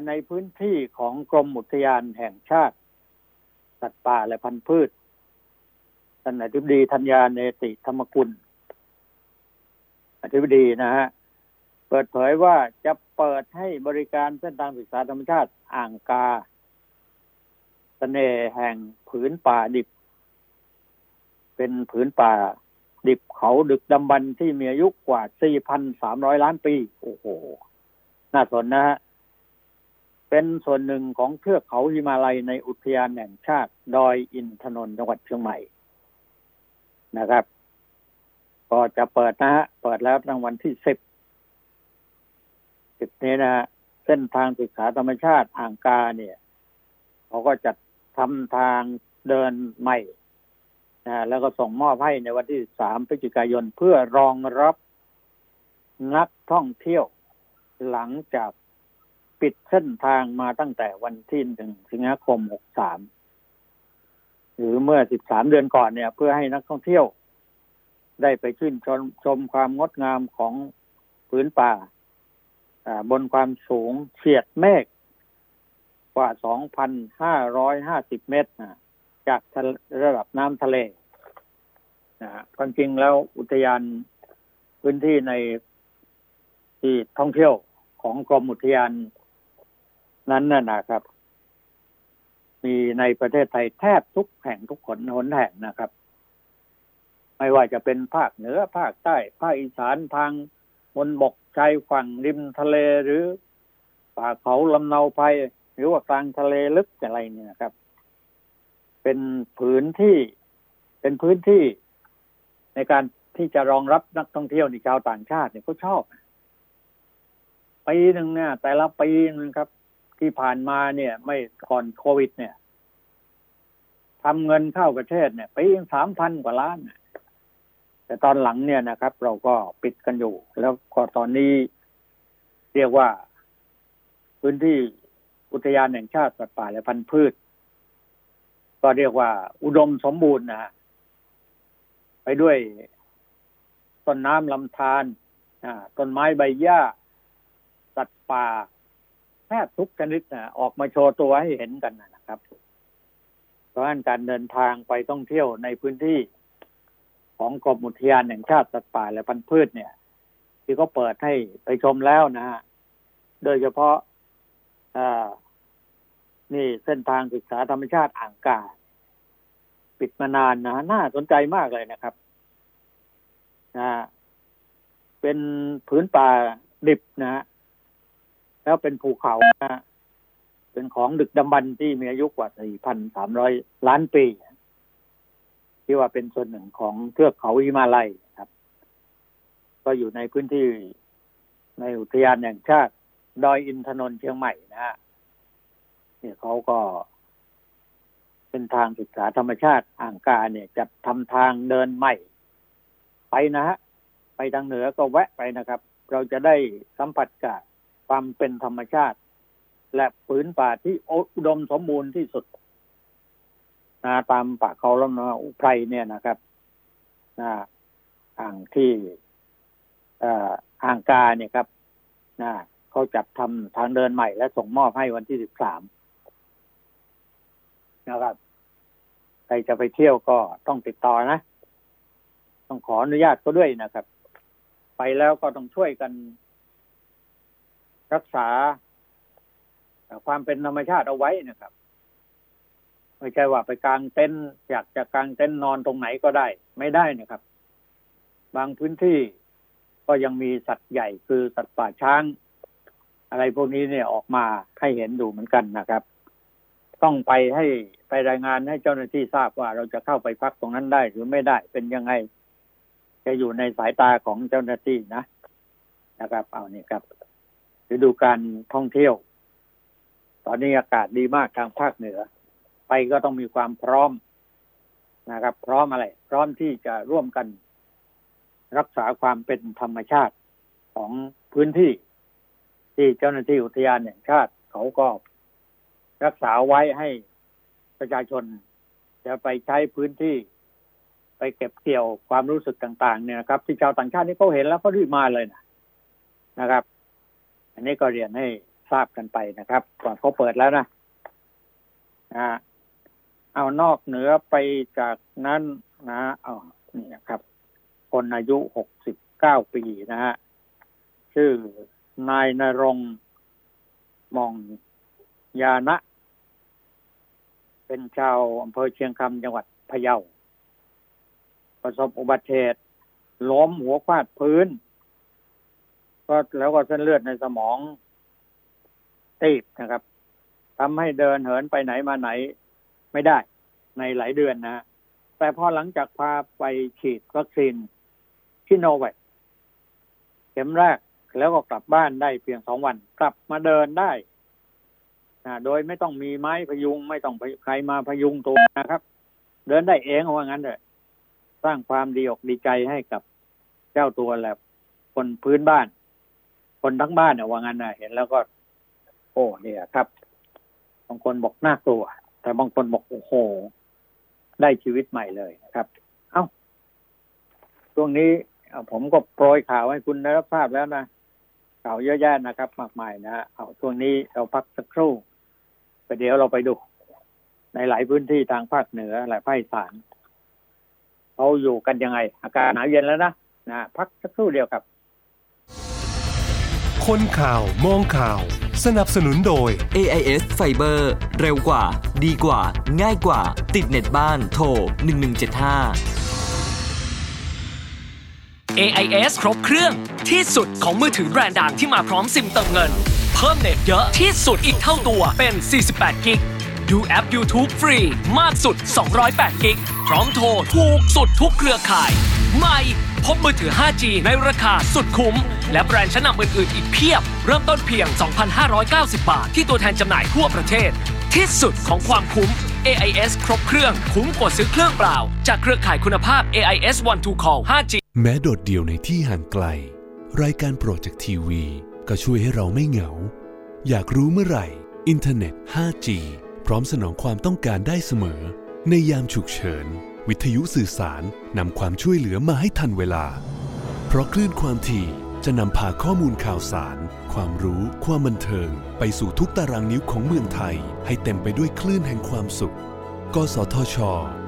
ในพื้นที่ของกรมอุทยานแห่งชาติสัตว์ป่าและพันธุ์พืชท่านอธิบดีธัญญาเนติธรรมกุลอธิบดีนะฮะเปิดเผยว่าจะเปิดให้บริการเส้นทางศึกษาธรรมชาติอ่างกาเสน่ห์แห่งผืนป่าดิบเป็นผืนป่าดิบเขาดึกดำบรรพ์ที่มีอายุกว่า สี่พันสามร้อย ล้านปีโอ้โหน่าสนนะฮะเป็นส่วนหนึ่งของเทือกเขาหิมาลัยในอุทยานแห่งชาติดอยอินทนนท์จังหวัดเชียงใหม่นะครับก็จะเปิดนะฮะเปิดแล้วตั้งวันที่สิบ สิบนี้นะฮะเส้นทางศึกษาธรรมชาติอ่างกาเนี่ยเขาก็จัดทำทางเดินใหม่นะแล้วก็ส่งมอบให้ในวันที่สามพฤศจิกายนเพื่อรองรับนักท่องเที่ยวหลังจากปิดเส้นทางมาตั้งแต่วันที่หนึ่งสิงหาคมหกสิบสามหรือเมื่อสิบสามเดือนก่อนเนี่ยเพื่อให้นักท่องเที่ยวได้ไปชื่นชมชมความงดงามของผืนป่าบนความสูงเฉียดเมฆกว่า สองพันห้าร้อยห้าสิบ เมตรนะจากระดับน้ำทะเลนะฮะความจริงแล้วอุทยานพื้นที่ในที่ท่องเที่ยวของกรมอุทยานนั้นน่ะนะครับมีในประเทศไทยแทบทุกแห่งทุกหนหนแห่งนะครับไม่ว่าจะเป็นภาคเหนือภาคใต้ภาคอีสานทางบนบกชายฝั่งริมทะเลหรือป่าเขาลำเนาไพรหรือว่ากลางทะเลลึกอะไรเนี่ยนะครับเป็นพื้นที่เป็นพื้นที่ในการที่จะรองรับนักท่องเที่ยวในชาวต่างชาติเนี่ยเขาชอบปีหนึ่งเนี่ยแต่ละปีนึงครับที่ผ่านมาเนี่ยไม่ก่อนโควิดเนี่ยทำเงินเข้าประเทศเนี่ยปีนึง สามพัน กว่าล้านแต่ตอนหลังเนี่ยนะครับเราก็ปิดกันอยู่แล้วก็ตอนนี้เรียกว่าพื้นที่อุทยานแห่งชาติสัตว์ป่าและพันธุ์พืชก็เรียกว่าอุดมสมบูรณ์นะฮะไปด้วยต้นน้ำลำธารต้นไม้ใบหญ้าสัตว์ป่าแทบทุกชนิดนะออกมาโชว์ตัวให้เห็นกันนะครับเพราะฉะนั้นการเดินทางไปท่องเที่ยวในพื้นที่ของกรมอุทยานแห่งชาติสัตว์ป่าและพันธุ์พืชเนี่ยที่เขาเปิดให้ไปชมแล้วนะฮะโดยเฉพาะอ่านี่เส้นทางศึกษาธรรมชาติอ่างกาปิดมานานนะน่าสนใจมากเลยนะครับนะเป็นผืนป่าดิบนะฮะแล้วเป็นภูเขานะเป็นของดึกดำบรรพ์ที่มีอายุกว่า สี่พันสามร้อย ล้านปีที่ว่าเป็นส่วนหนึ่งของเทือกเขาหิมาลัยครับก็อยู่ในพื้นที่ในอุทยานแห่งชาติดอยอินทนนท์เชียงใหม่นะฮะเนี่ยเขาก็เป็นทางศึกษาธรรมชาติอ่างกาเนี่ยจะทำทางเดินใหม่ไปนะฮะไปทางเหนือก็แวะไปนะครับเราจะได้สัมผัสกับความเป็นธรรมชาติและผืนป่าที่อุดมสมบูรณ์ที่สุดนะตามป่าเขาลำเนาไพรเนี่ยนะครับนะอ่างที่อ่างกาเนี่ยครับนะเขาจัดทำทางเดินใหม่และส่งมอบให้วันที่สิบสามนะครับใครจะไปเที่ยวก็ต้องติดต่อนะ ต้องขออนุญาตเขาด้วยนะครับไปแล้วก็ต้องช่วยกันรักษาความเป็นธรรมชาติเอาไว้นะครับไม่ใช่ว่าไปกางเต็นท์อยากจะกางเต็นท์นอนตรงไหนก็ได้ไม่ได้นะครับบางพื้นที่ก็ยังมีสัตว์ใหญ่คือสัตว์ป่าช้างอะไรพวกนี้เนี่ยออกมาให้เห็นดูเหมือนกันนะครับต้องไปให้ไปรายงานให้เจ้าหน้าที่ทราบว่าเราจะเข้าไปพักตรงนั้นได้หรือไม่ได้เป็นยังไงจะอยู่ในสายตาของเจ้าหน้าที่นะนะครับเอานี่ครับฤดูกาลท่องเที่ยวตอนนี้อากาศดีมากทางภาคเหนือไปก็ต้องมีความพร้อมนะครับพร้อมอะไรพร้อมที่จะร่วมกันรักษาความเป็นธรรมชาติของพื้นที่ที่เจ้าหน้าที่อุทยานแห่งชาติเขาก็รักษาไว้ให้ประชาชนจะไปใช้พื้นที่ไปเก็บเกี่ยวความรู้สึกต่างๆเนี่ยครับที่ชาวต่างชาตินี่เขาเห็นแล้วเขารีบมาเลยนะนะครับอันนี้ก็เรียนให้ทราบกันไปนะครับก่อนเขาเปิดแล้วนะนะเอานอกเหนือไปจากนั้นนะเอานี่นะครับคนอายุหกสิบเก้าปีนะฮะชื่อนายณรงค์มองยานะเป็นชาวอำเภอเชียงคำจังหวัดพะเยาประสบอุบัติเหตุล้มหัวฟาดพื้นก็แล้วก็เส้นเลือดในสมองตีบนะครับทำให้เดินเหินไปไหนมาไหนไม่ได้ในหลายเดือนนะแต่พอหลังจากพาไปฉีดวัคซีนชิโนแวคเข็มแรกแล้วก็กลับบ้านได้เพียงสองวันกลับมาเดินได้โดยไม่ต้องมีไม้พยุงไม่ต้องใครมาพยุงตัวนะครับเดินได้เองว่างั้นเลยสร้างความดีอกดีใจให้กับเจ้าตัวและคนพื้นบ้านคนทั้งบ้านเนี่ยว่างั้นนะเห็นแล้วก็โอ้เนี่ยครับบางคนบอกน่ากลัวแต่บางคนบอกโอ้โหได้ชีวิตใหม่เลยนะครับเอ้าช่วงนี้ผมก็โปรยข่าวให้คุณได้รับทราบแล้วนะข่าวเยอะแยะนะครับมากมายนะฮะเอาช่วงนี้เราพักสักครู่ไปเดี๋ยวเราไปดูในหลายพื้นที่ทางภาคเหนือหลายภาคอีสานเขาอยู่กันยังไงอากาศหนาวเย็นแล้วนะนะพักสักครู่เดียวครับคนข่าวมองข่าวสนับสนุนโดย เอ ไอ เอส Fiber เร็วกว่าดีกว่าง่ายกว่าติดเน็ตบ้านโทรหนึ่งหนึ่งเจ็ดห้า เอ ไอ เอส ครบเครื่องที่สุดของมือถือแบรนด์ดังที่มาพร้อมซิมเติมเงินเพิ่มเน็ตเยอะที่สุดอีกเท่าตัวเป็นสี่สิบแปดกิกดูแอป YouTube ฟรีมากสุดสองร้อยแปดกิกพร้อมโทรถูกสุดทุกเครือข่ายใหม่พบมือถือ ห้าจี ในราคาสุดคุ้มและแบรนด์ชั้นนำอื่นๆอีกเพียบเริ่มต้นเพียง สองพันห้าร้อยเก้าสิบ บาทที่ตัวแทนจำหน่ายทั่วประเทศที่สุดของความคุ้ม เอ ไอ เอส ครบเครื่องคุ้มกว่าซื้อเครื่องเปล่าจากเครือข่ายคุณภาพ เอ ไอ เอส วัน ทู คอล ห้าจี แม้โดดเดี่ยวในที่ห่างไกลรายการโปรดจากทีวีก็ช่วยให้เราไม่เหงาอยากรู้เมื่อไหร่อินเทอร์เน็ต ห้าจี พร้อมสนองความต้องการได้เสมอในยามฉุกเฉินวิทยุสื่อสารนำความช่วยเหลือมาให้ทันเวลาเพราะคลื่นความถี่จะนำพาข้อมูลข่าวสารความรู้ความบันเทิงไปสู่ทุกตารางนิ้วของเมืองไทยให้เต็มไปด้วยคลื่นแห่งความสุขกสทช.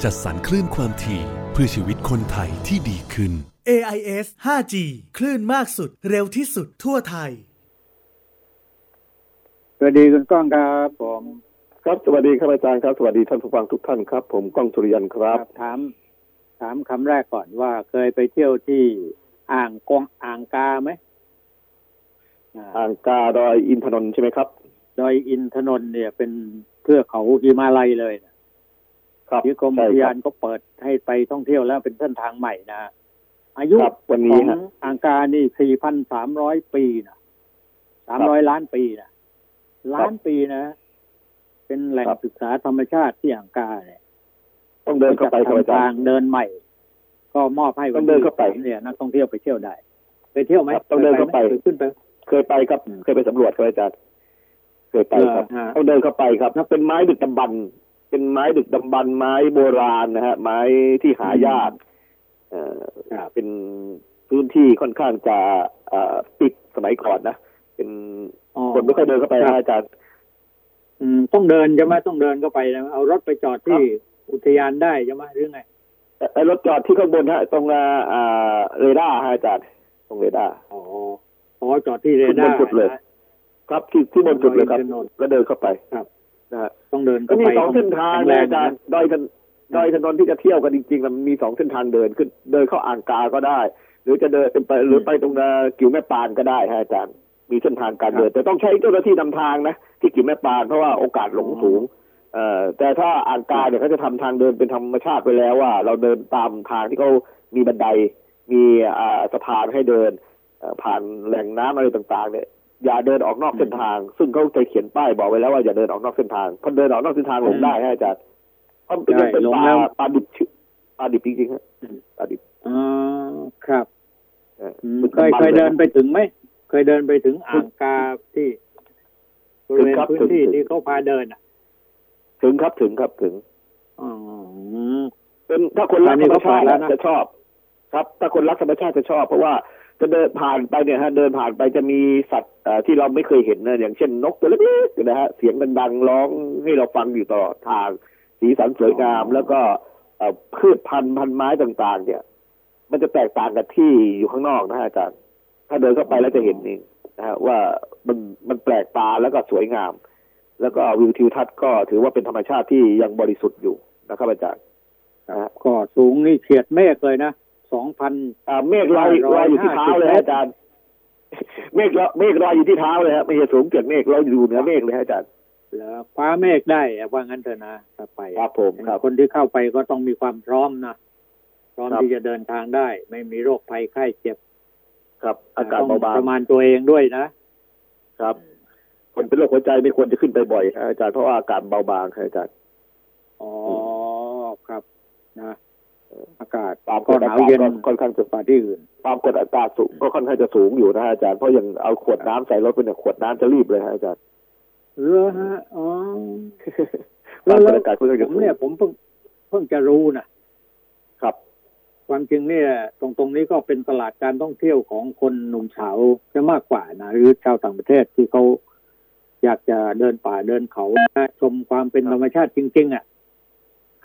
จัดสรรคลื่นความถี่เพื่อชีวิตคนไทยที่ดีขึ้น เอ ไอ เอส ห้าจี คลื่นมากสุดเร็วที่สุดทั่วไทยสวัสดีคุณก้องครับผมครับสวัสดีครับอาจารย์ครับสวัสดีท่านผู้ฟังทุกท่านครับผมก้องสุริยันครับถามถามคำแรกก่อนว่าเคยไปเที่ยวที่อ่างกงอ่างกาไหมอ่างกาดอยอินทนนท์ใช่ไหมครับดอยอินทนนท์เนี่ยเป็นเทือกเขาหิมาลัยเลยนะครับที่กรมอุทยานก็เปิดให้ไปท่องเที่ยวแล้วเป็นเส้นทางใหม่นะอายุของอ่างกานี่ สี่พันสามร้อย ปีนะสามร้อยล้านปีนะล้านปีนะเป็นแหล่งศึกษาธรรมชาติที่อ่างกาเนี่ยต้องเดินเข้าไปทางเดินใหม่ก็มอบให้วันนี้เนี่ยนักท่องเที่ยวไปเที่ยวได้ไปเที่ยวไหมต้องเดินเข้าไปขึ้นไปเคยไปครับเคยไปสำรวจครับอาจารย์เคยไปครับต้องเดินเข้าไปครับถ้าเป็นไม้ดึกดำบรรพ์เป็นไม้ดึกดำบรรพ์ไม้โบราณนะฮะไม้ที่หายากเอ่อเป็นพื้นที่ค่อนข้างจะปิดสมัยก่อนนะเป็นคนไม่ค่อยเดินเข้าไปอาจารย์อืมต้องเดินใช่ไหมต้องเดินเข้าไปนะเอารถไปจอดที่อุทยานได้ใช่ไหมหรือไง รถจอดที่ข้างบนฮะตรงอ่าเรดาร์ฮะอาจารย์ตรงเรดาร์อ๋ออ๋อจอดที่เรดาร์ครับที่ที่บนจุดเลยครับก็เดินเข้าไปครับนะฮะต้องเดินเข้าไปมีสองเส้นทางเลยอาจารย์ดอยถนนดอยถนนที่จะเที่ยวกันจริงๆมันมีสองเส้นทางเดินขึ้นเดินเข้าอ่างกาก็ได้หรือจะเดินไปหรือไปตรงกิ่วแม่ปานก็ได้ฮะอาจารย์มีเส้นทางการเดินแต่ต้องใช้เจ้าหน้าที่นำทางนะที่กิ่วแม่ปานเพราะว่าโอกาสหลงสูงเอ่อแต่ถ้าอ่างกาเนี่ยเขาจะทำทางเดินเป็นธรรมชาติไปแล้วว่าเราเดินตามทางที่เขามีบันไดมีอ่าสะพานให้เดินผ่านแหล่งน้ำอะไรต่างๆเนี่ยอย่าเดินออกนอกเส้นทางซึ่งเขาจะเขียนป้ายบอกไว้แล้วว่าอย่าเดินออกนอกเส้นทางพอเดินออกนอกเส้นทางลงได้ฮะอาจารย์เพราะเป็นเป็นป่าป่าดิบป่าดิบจริงๆฮะป่าดิบอ๋อครับเคยเคยเดินไปถึงไหมเคยเดินไปถึงอ่างกาที่บริเวณพื้นที่ที่เขาพาเดินอ่ะถึงครับถึงครับถึงอ๋อเป็นถ้าคนรักธรรมชาติจะชอบครับถ้าคนรักธรรมชาติจะชอบเพราะว่าจะเดินผ่านไปเนี่ยฮะเดินผ่านไปจะมีสัตว์ที่เราไม่เคยเห็นนะอย่างเช่นนกตัวเล็กๆนะฮะเสียงดังๆร้องให้เราฟังอยู่ตลอดทางสีสันสวยงามแล้วก็พืชพันธุ์พันไม้ต่างๆเนี่ยมันจะแตกต่างกับที่อยู่ข้างนอกนะอาจารย์ถ้าเดินเข้าไปแล้วจะเห็นเองนะฮะว่ามันมันแปลกตาแล้วก็สวยงามแล้วก็วิวทิวทัศน์ก็ถือว่าเป็นธรรมชาติที่ยังบริสุทธิ์อยู่นะครับอาจารย์นะก็สูงนี่เฉียดเมฆเลยนะสองพันเมฆลอยลอยอยู่ที่เท้าเลยอาจารย์เมฆลอยเมฆลอยอยู่ที่เท้าเลยครับไม่ใช่สูงเกินเมฆเราอยู่เหนือเมฆเลยอาจารย์แล้วคว้าเมฆได้ว่างั้นเถอะนะถ้าไปครับผมคนที่เข้าไปก็ต้องมีความพร้อมนะพร้อมที่จะเดินทางได้ไม่มีโรคภัยไข้เจ็บครับอากาศเบาๆประมาณตัวเองด้วยนะครับคนเป็นโรคหัวใจไม่ควรจะขึ้นไปบ่อยอาจารย์เพราะว่าอากาศเบาบางอาจารย์อ๋อครับนะอากาศความกดอากาศเย็นค่อนข้างจะปานที่อื่นความกดอากาศสูงก็ค่อนข้างจะสูงอยู่นะอาจารย์เพราะอย่างเอาขวดน้ำใส่รถเป็นขวดน้ำจะรีบเลยฮะอาจารย์เออฮะอ๋อความกดอากาศค่อนข้างจะสูงเนี่ยผมเพิ่งเพิ่งจะรู้นะครับความจริงเนี่ยตรงตรงนี้ก็เป็นตลาดการท่องเที่ยวของคนหนุ่มสาวจะมากกว่านะหรือชาวต่างประเทศที่เขาอยากจะเดินป่าเดินเขาชมความเป็นธรรมชาติจริงๆอ่ะ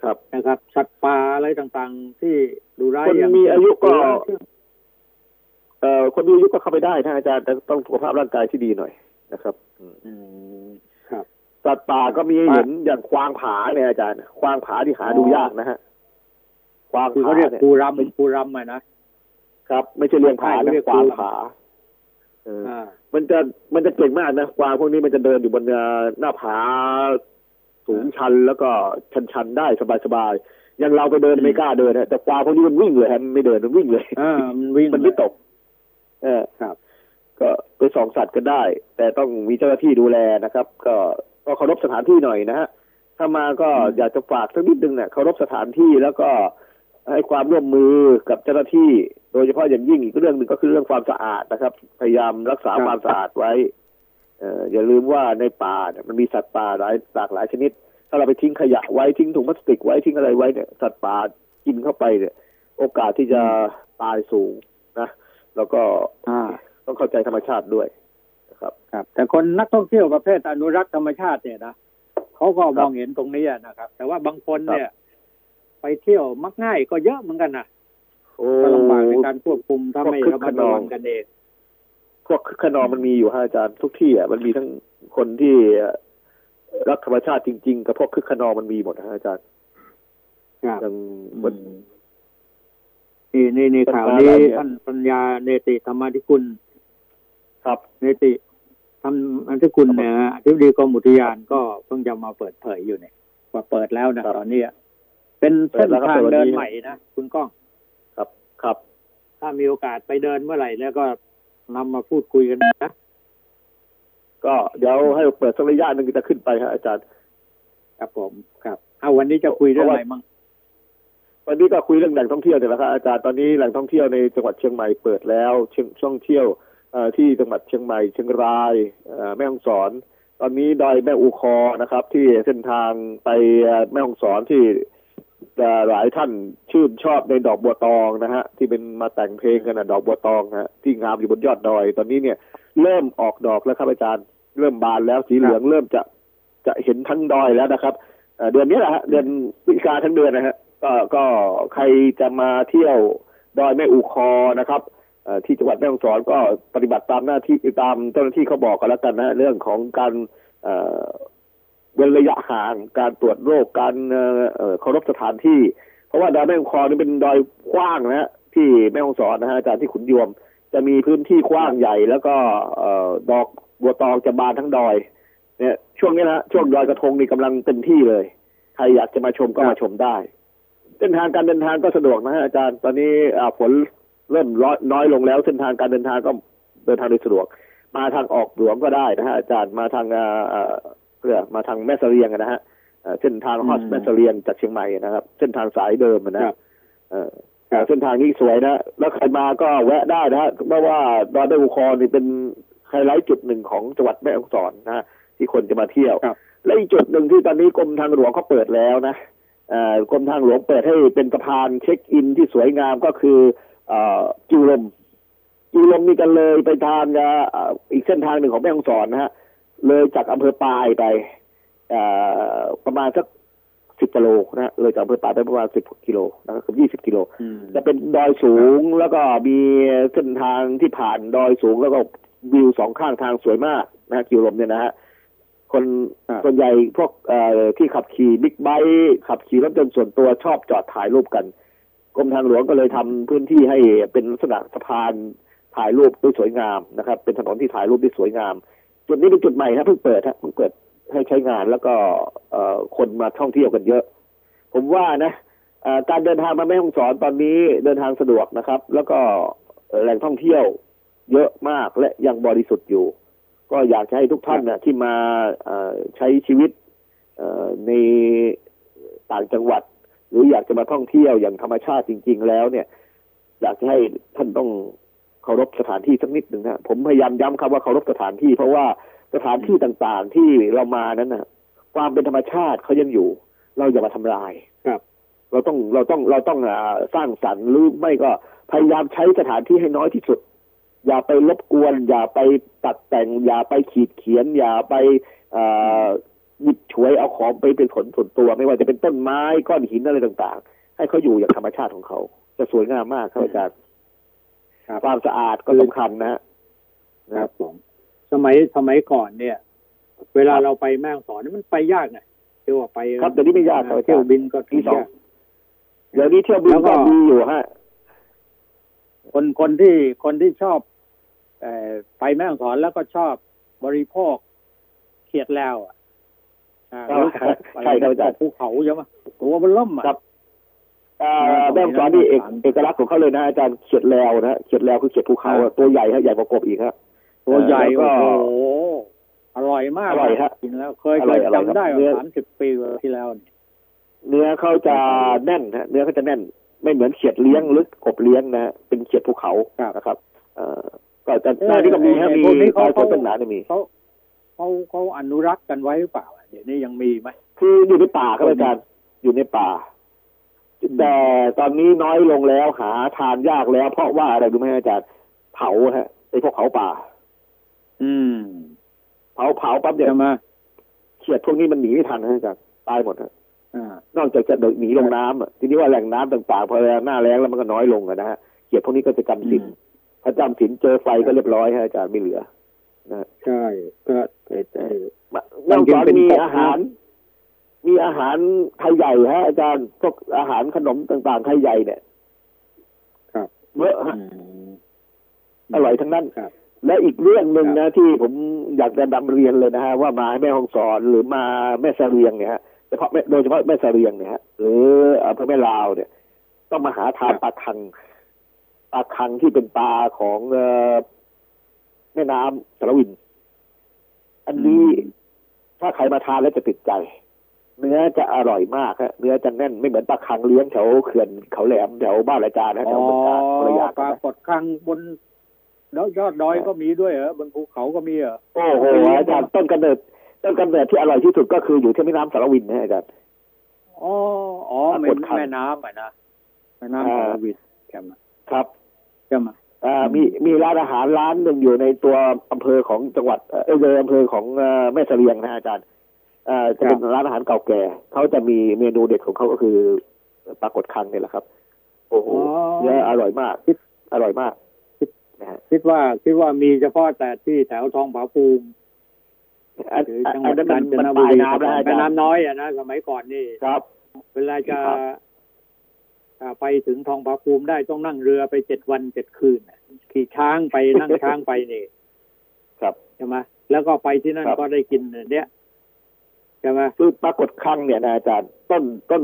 ครับนะครับสัตว์ป่าอะไรต่างๆที่ดูร้ายคนมีอายุก็เอ่อคนมีอายุก็เข้าไปได้ท่านอาจารย์แต่ต้องสุขภาพร่างกายที่ดีหน่อยนะครับอืมครับสัตว์ป่าก็มีเห็นอย่างควางผาเนี่ยอาจารย์ควางผาที่หาดูยากนะฮะควางผาเขาเรียกปูรำเป็นปูรำอะนะครับไม่ใช่เลี้ยงผาเรียกควางผาเออมันจะมันจะเก่งมากนะกวางพวกนี้มันจะเดินอยู่บนหน้าผาสูงชันแล้วก็ชันชันได้สบายๆอย่างเราไปเดินไม่กล้าเดินแต่กวางพวกนี้มันวิ่งเลยฮะไม่เดินมันวิ่งเลยมันวิ่งมันไม่ตกเออครับก็ไปส่องสัตว์กันได้แต่ต้องมีเจ้าหน้าที่ดูแลนะครับก็ก็เคารพสถานที่หน่อยนะฮะถ้ามาก็อยากจะฝากสักนิดนึงเนี่ยเคารพสถานที่แล้วก็ให้ความร่วมมือกับเจ้าหน้าที่โดยเฉพาะอย่างยิ่งอีกเรื่องหนึ่งก็คือเรื่องความสะอาดนะครับพยายามรักษาความสะอาดไว้อย่าลืมว่าในป่ามันมีสัตว์ป่าหลายหลากหลายชนิดถ้าเราไปทิ้งขยะไว้ทิ้งถุงพลาสติกไว้ทิ้งอะไรไว้เนี่ยสัตว์ป่ากินเข้าไปเนี่ยโอกาสที่จะตายสูงนะแล้วก็ต้องเข้าใจธรรมชาติด้วยนะครับครับแต่คนนักท่องเที่ยวประเภทอนุรักษ์ธรรมชาติเนี่ยนะเขาก็มองเห็นตรงนี้นะครับแต่ว่าบางคนเนี่ยไปเที่ยวมักง่ายก็เยอะเหมือนกันนะก็ลำบากในการควบคุมทำให้ระมัดระวังกันเองพวกขนองมันมีอยู่ฮะอาจารย์ทุกที่อ่ะมันมีทั้งคนที่รักธรรมชาติจริงๆกับพวกคึกขนองมันมีหมดฮะอาจารย์อย่างบนนี่นี่นี่ข่าวนี้ท่านปัญญาเนติธรรมาธิคุณครับเนติธรรมาธิคุณเนี่ยอธิบดีกรมอุทยานก็เพิ่งจะมาเปิดเผยอยู่เนี่ยว่าเปิดแล้วนะตอนนี้เป็นเส้นทางเดินใหม่นะคุณก้องครับครับถ้ามีโอกาสไปเดินเมื่อไหร่แล้วก็นำมาพูดคุยกันนะก็เดี๋ยวให้เปิดสักระยะหนึ่งจะขึ้นไปครับอาจารย์ครับผมครับเอาวันนี้จะคุยเรื่องอะไรมั่งวันนี้ก็คุยเรื่องแหล่งท่องเที่ยวเดี๋ยวนะครับอาจารย์ตอนนี้แหล่งท่องเที่ยวในจังหวัดเชียงใหม่เปิดแล้วเชียงท่องเที่ยวที่จังหวัดเชียงใหม่เชียงรายแม่ฮ่องสอนตอนนี้ดอยแม่อูคอนะครับที่เส้นทางไปแม่ฮ่องสอนที่หลายท่านชื่นชอบในดอกบัวตองนะฮะที่เป็นมาแต่งเพลงกันนะดอกบัวตองฮะที่งามอยู่บนยอดดอยตอนนี้เนี่ยเริ่มออกดอกแล้วครับอาจารย์เริ่มบานแล้วสีเหลืองเริ่มจะจะเห็นทั้งดอยแล้วนะครับเดือนนี้แหละฮะเดือนพฤศจิกาทั้งเดือนนะฮะ ก็ก็ใครจะมาเที่ยวดอยแม่อูคอนะครับที่จังหวัดแม่ฮ่องสอนก็ปฏิบัติตามหน้าที่ตามเจ้าหน้าที่เขาบอกกันแล้วกันนะเรื่องของการเว้นระยะห่างการตรวจโรคการเคารพสถานที่เพราะว่าดอยแม่ฮ่องสอนนี่เป็นดอยกว้างนะที่แม่ฮ่องสอนนะฮะอาจารย์ที่ขุนยวมจะมีพื้นที่กว้างใหญ่แล้วก็ดอกบัวตองจะบานทั้งดอยเนี่ยช่วงนี้นะช่วงดอยกระทงนี่กำลังเต็มที่เลยใครอยากจะมาชมก็มาชมได้เส้นทางการเดินทางก็สะดวกนะฮะอาจารย์ตอนนี้ฝนเริ่มน้อยลงแล้วเส้นทางการเดินทางก็เดินทางได้สะดวกมาทางออกหลวงก็ได้นะฮะอาจารย์มาทางเรือมาทางแม่เสลียงนะฮะเส้นทางฮอสแม่เสลียงจากเชียงใหม่นะครับเส้นทางสายเดิมนะครับเส้นทางนี้สวยนะแล้วใครมาก็แวะได้นะฮะเพราะว่าดอยแม่อูคอนี่เป็นไฮไลท์จุดหนึ่งของจังหวัดแม่ฮ่องสอนนะฮะที่คนจะมาเที่ยวและอีกจุดหนึ่งที่ตอนนี้กรมทางหลวงเขาเปิดแล้วนะกรมทางหลวงเปิดให้เป็นสะพานเช็คอินที่สวยงามก็คือจิวลมจิวลมนี่กันเลยไปทางอีกเส้นทางหนึ่งของแม่ฮ่องสอนนะฮะเลยจากอำเภอปายไปประมาณสักสิบกิโลนะเลยจากอำเภอปายไปประมาณสิบกิโลนะเกือบยี่สิบกิโลจะเป็นดอยสูงแล้วก็มีเส้นทางที่ผ่านดอยสูงแล้วก็วิวสองข้างทางสวยมากนะจิวลมเนี่ยนะฮะคนส่วนใหญ่พวกที่ขับขี่บิ๊กไบค์ขับขี่รถยนต์ส่วนตัวชอบจอดถ่ายรูปกันกรมทางหลวงก็เลยทำพื้นที่ให้เป็นลักษณะสะพานถ่ายรูปด้วยสวยงามนะครับเป็นถนนที่ถ่ายรูปด้วยสวยงามจุดนี้เป็นจุดใหม่นะเพิ่งเปิดฮะเพิ่งเปิดให้ใช้งานแล้วก็คนมาท่องเที่ยวกันเยอะผมว่านะการเดินทางมาแม่ฮ่องสอนตอนนี้เดินทางสะดวกนะครับแล้วก็แหล่งท่องเที่ยวเยอะมากและยังบริสุทธิ์อยู่ก็อยากให้ทุกท่านนะที่มาใช้ชีวิตในต่างจังหวัดหรืออยากจะมาท่องเที่ยวอย่างธรรมชาติจริงๆแล้วเนี่ยอยากจะให้ท่านต้องเคารพสถานที่สักนิดหนึ่งนะผมพยายามย้ำคำว่าเคารพสถานที่เพราะว่าสถานที่ต่างๆที่เรามานั้นนะความเป็นธรรมชาติเขายังอยู่เราอย่ามาทำลายครับเราต้องเราต้องเราต้องสร้างสรรค์หรือไม่ก็พยายามใช้สถานที่ให้น้อยที่สุดอย่าไปรบกวนอย่าไปตัดแต่งอย่าไปขีดเขียนอย่าไปหยิบฉวยเอาของไปเป็นผลส่วนตัวไม่ว่าจะเป็นต้นไม้ก้อนหินอะไรต่างๆให้เขาอยู่อย่างธรรมชาติของเขาจะสวยงามมากครับอาจารย์ความสะอาดก็สำคัญนะนะครับผมสมัยสมัยก่อนเนี่ยเวลาเราไปแม่ฮ่องสอนนี่มันไปยากไงเที่ยวไปครับเดี๋ยวนี้ไม่ยากเที่ยวบินก็ที่สองเดี๋ยวนี้เที่ยวบินก็มีอยู่ฮะคนคนที่คนที่ชอบไปแม่ฮ่องสอนแล้วก็ชอบบริโภคเขียดแล้วอ่ะใช่ครับอาจารย์ภูเขาใช่ไหมตัวมันล่มอ่ะครับแม่ฮ่องสอนนี่เอกลักษณ์ของเขาเลยนะอาจารย์เขียดแล้วนะเขียดแล้วคือเขียดภูเขาตัวใหญ่ฮะใหญ่กว่ากบอีกฮะตัวใหญ่ก็โอ้โหอร่อยมากอร่อยฮะกินแล้วเคยเคยจำได้สามสิบปีที่แล้วเนื้อเขาจะแน่นฮะเนื้อเขาจะแน่นไม่เหมือนเขียดเลี้ยงหรือกบเลี้ยงนะเป็นเขียดภูเขานะครับก็จะหน้าที่ก็มีฮะมีปลาต้นหนาเนี่ยมีเขาเขาเขาอนุรักษ์กันไว้หรือเปล่าเดี๋ยวนี้ยังมีไหมคืออยู่ในป่าครับอาจารย์อยู่ในป่าแต่ตอนนี้น้อยลงแล้วหาทานยากแล้วเพราะว่าอะไรรู้ไหมอาจารย์เผาฮะไอพวกเผาป่าอืมเผาเผาปั๊บเดี๋ยวมาเขียดพวกนี้มันหนีไม่ทันฮะอาจารย์ตายหมดฮะนอกจากจะหนีลงน้ำทีนี้ว่าแหล่งน้ำต่างๆพอหน้าแล้งแล้วมันก็น้อยลงนะฮะเขียดพวกนี้ก็จะจำศีลถ้าจำศีลเจอไฟก็เรียบร้อยฮะอาจารย์ไม่เหลือนะใช่ก็นอกจากมีอาหารมีอาหารไทยใหญ่ฮะอาจารย์พวกอาหารขนมต่างๆไทยใหญ่เนี่ยครับเยอะฮะอร่อยทั้งนั้นครับและอีกเรื่องหนึ่งนะที่ผมอยากจะนำเรียนเลยนะฮะว่ามาแม่ฮ่องสอนหรือมาแม่เสลียงเนี่ยฮะเฉพาะโดยเฉพาะแม่เสลียงเนี่ยฮะหรืออำเภอแม่ลาวเนี่ยต้องมาหาทานปลาคังปลาคังที่เป็นปลาของแม่น้ำสารวินอันนี้ถ้าใครมาทานแล้วจะติดใจเนื้อจะอร่อยมากฮะเนื้อจะแน่นไม่เหมือนปลาคังเลี้ยงแถวเขื่อนเขาแหลมแถวบ้านอาจารย์นะแถวบ้านอาจารย์ระยะปลากดคังบนแล้วยอดดอยก็มีด้วยเหรอบนภูเขาก็มีเหรอโอ้โหอาจารย์ต้นกำเนิดต้นกำเนิดที่อร่อยที่สุดก็คืออยู่ที่แม่น้ำสารวินนะอาจารย์อ๋ออ๋อแม่น้ำอ่ะนะแม่น้ำสารวินใช่ไหมครับใช่ไหมมีมีร้านอาหารร้านหนึ่งอยู่ในตัวอำเภอของจังหวัดเออเลยอำเภอของแม่เสลียงนะอาจารย์จะเป็นร้านอาหารเก่าแก่เขาจะมีเมนูเด็ดของเขาก็คือ ปรากฏคังนี่แหละครับโอ้โหเยอะอร่อยมากคิดอร่อยมากคิดนะฮะคิดว่าคิดว่ามีเฉพาะแต่ที่แถวทองผาภูมิจังหวัดกาญจนบุรีแม่น้ำน้อยอ่ะนะสมัยก่อนนี่ครับเวลาจะไปถึงทองผาภูมิได้ต้องนั่งเรือไปเจ็ดวันเจ็ดคืนขี่ช้างไปนั่งช้างไปนี่ครับใช่ไหมแล้วก็ไปที่นั่นก็ได้กินเนี้ยใช่ไหมคือปรากฏครั้งเนี่ยนะอาจารย์ต้นต้น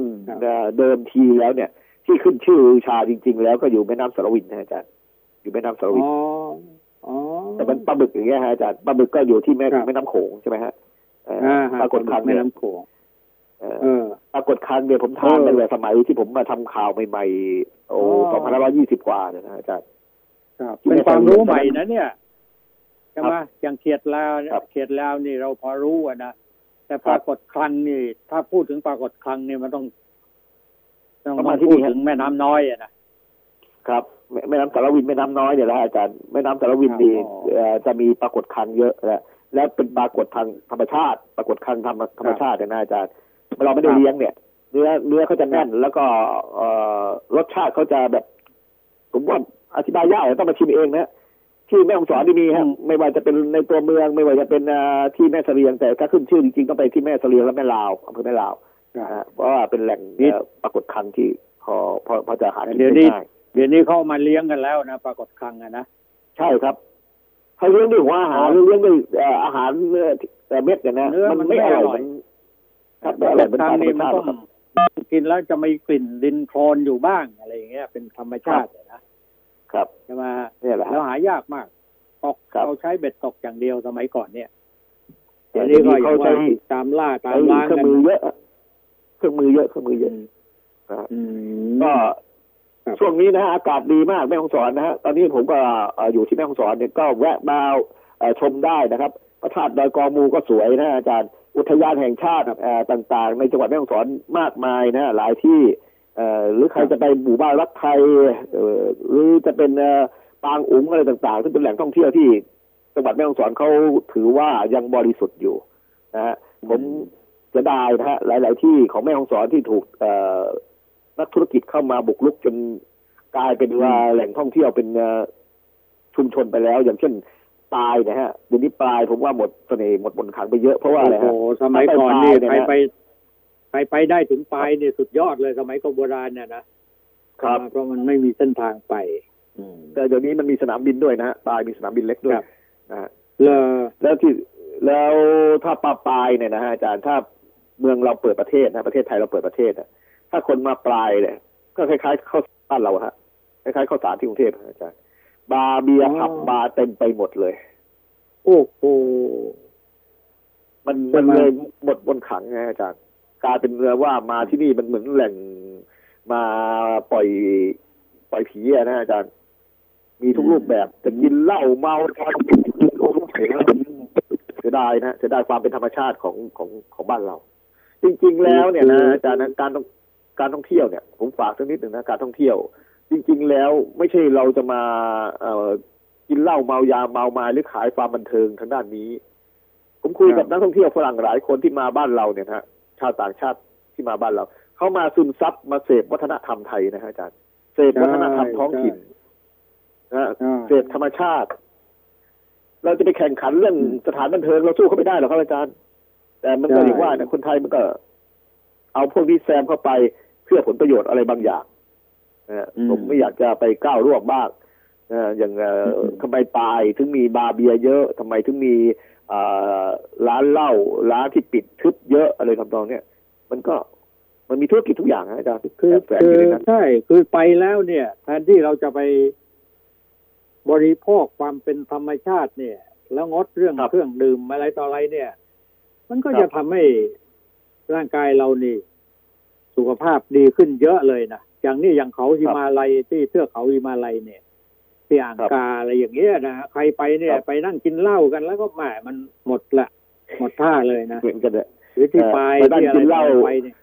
เดิมทีแล้วเนี่ยที่ขึ้นชื่อชาจริงๆแล้วก็อยู่แม่น้ำสารวินนะอาจารย์อยู่แม่น้ำสารวินแต่มันปลาบึกอย่างเงี้ยฮะอาจารย์ปลาบึกก็อยู่ที่แม่แม่น้ำโขงใช่ไหมฮะปรากฏครั้งเนี่ยปรากฏครั้งเดียวผมทานตั้งแต่สมัยที่ผมมาทำข่าวใหม่ๆโอ้สองพันห้าร้อยยี่สิบกว่าเนี่ยนะอาจารย์เป็นความรู้ใหม่นะเนี่ยใช่ไหมอย่างเขียดลาวเขียดลาวนี่เราพอรู้นะแต่ปรากฏครั้งนี่ถ้าพูดถึงปรากฏครั้งนี่มันต้องต้องพูดถึงแม่น้ำน้อยอะนะครับแม่น้ำสารวินแม่น้ำน้อยเนี่ยแหละอาจารย์แม่น้ำสารวินดีจะมีปรากฏครั้งเยอะแหละและเป็นปรากฏทางธรรมชาติปรากฏครั้งธรรมชาติเนี่ยนะอาจารย์เราไม่ได้เลี้ยงเนี่ยเนื้อเนื้อเขาจะแน่นแล้วก็รสชาติเขาจะแบบผมว่าอธิบายยากต้องมาชิมเองนะที่แม่ฮ่องสอนที่มีฮะไม่ว่าจะเป็นในตัวเมืองไม่ว่าจะเป็นที่แม่เสลียงแต่ถ้าขึ้นชื่อจริงๆต้องไปที่แม่เสลียงและแม่ลาวอำเภอแม่ลาวเพราะว่าเป็นแหล่งปรากฏครั้งที่พอพอพอจะหากินได้เดี๋ยวนี้เข้ามาเลี้ยงกันแล้วนะปรากฏครั้งนะใช่ครับเขาเลี้ยงด้วยหัวอาหารเลี้ยงด้วยอาหารเนื้อแต่เม็ดกันนะมันไม่อร่อยครับแต่แบบทางนี้มันต้องกินแล้วจะมีกลิ่นดินโคลนอยู่บ้างอะไรอย่างเงี้ยเป็นธรรมชาตินะครับจะมาแล้วหายากมากตกเราใช้เบ็ดตกอย่างเดียวสมัยก่อนเนี่ยเดี๋ยวนี้เขาใช้ตามล่าตามล้างกันเยอะเครื่องมือเยอะเครื่องมือเยอะก็ช่วงนี้นะอากาศดีมากแม่ฮ่องสอนนะฮะตอนนี้ผมก็อยู่ที่แม่ฮ่องสอนเนี่ยก็แวะมาชมได้นะครับพระธาตุดอยกอมูก็สวยนะอาจารย์อุทยานแห่งชาติต่างๆในจังหวัดแม่ฮ่องสอนมากมายนะหลายที่หรือใครจะไปหมู่บ้านรักไทยหรือจะเป็นปางอุ๋งอะไรต่างๆซึ่งเป็นแหล่งท่องเที่ยวที่จังหวัดแม่ฮ่องสอนเขาถือว่ายังบริสุทธิ์อยู่นะฮะผมจะได้นะฮะหลายๆที่ของแม่ฮ่องสอนที่ถูกนักธุรกิจเข้ามาบุกรุกจนกลายเป็นว่าแหล่งท่องเที่ยวเป็นชุมชนไปแล้วอย่างเช่นปลายนะฮะเดี๋ยวนี้ปลายผมว่าหมดเสน่ห์หมดมนต์ขลังไปเยอะเพราะว่าอะไรฮะสมัยก่อนนี่ใครไปใครไปได้ถึงปลายเนี่ยสุดยอดเลยสมัยก่อนโบราณเนี่ยนะครับเพราะมันไม่มีเส้นทางไปแต่เดี๋ยวนี้มันมีสนามบินด้วยนะฮะปลายมีสนามบินเล็กด้วยนะฮะแล้วที่แล้วถ้าปลาปลายเนี่ยนะฮะอาจารย์ถ้าเมืองเราเปิดประเทศนะประเทศไทยเราเปิดประเทศนะถ้าคนมาปลายเนี่ยก็คล้ายๆเข้าบ้านเราฮะคล้ายๆเข้าสารที่กรุงเทพอาจารย์บาร์เบียร์ผับบาร์เต็มไปหมดเลยโอ้โหมันมันเลยหมดบนขังไงอาจารย์กลายเป็นเรือว่ามาที่นี่มันเหมือนแหล่งมาปล่อยปล่อยผีนะอาจารย์มีทุกรูปแบบจะกินเหล้าเมาเสียดายนะเสียดายความเป็นธรรมชาติของของของบ้านเราจริงๆแล้วเนี่ยนะอาจารย์การต้องการท่องเที่ยวเนี่ยผมฝากสักนิดหนึ่งนะการท่องเที่ยวจริงๆแล้วไม่ใช่เราจะมาเอ่อกินเหล้าเมายาเมาไม้หรือขายความบันเทิงทางด้านนี้ผมคุยกับนักท่องเที่ยวฝรั่งหลายคนที่มาบ้านเราเนี่ยฮะชาวต่างชาติที่มาบ้านเราเขามาซึมซับมาเสพวัฒนธรรมไทยนะฮะอาจารย์เสพวัฒนธรรมท้องถิ่นนะเสพธรรมชาติเราจะไปแข่งขันเรื่องสถานบันเทิงเราสู้เขาไม่ได้หรอกครับอาจารย์แต่มันก็อย่างว่าเนี่ยคนไทยมันก็เอาพวกนี้แซมเข้าไปเพื่อผลประโยชน์อะไรบางอย่างผมไม่อยากจะไปก้าวร่วงบ้างอย่างทำไมปลายถึงมีบาร์เบียเยอะทำไมถึงมีร้านเหล้าร้านที่ปิดทึบเยอะอะไรทำนองเนี้ยมันก็มันมีธุรกิจทุกอย่างนะอาจารย์คือคือใช่คือไปแล้วเนี่ยแทนที่เราจะไปบริโภคความเป็นธรรมชาติเนี่ยแล้วงดเรื่องเครื่องดื่มอะไรต่ออะไรเนี่ยมันก็จะทำให้ร่างกายเรานี่สุขภาพดีขึ้นเยอะเลยนะอย่างนี้อย่างเขาหิมาลัยที่เทือกเขาหิมาลัยเนี่ยที่อ่างกาอะไรอย่างเงี้ยนะใครไปเนี่ยไปนั่งกินเหล้ากันแล้วก็แหมมันหมดละหมดท่าเลยนะหรือที่ไปที่อะไรไปเนี่ย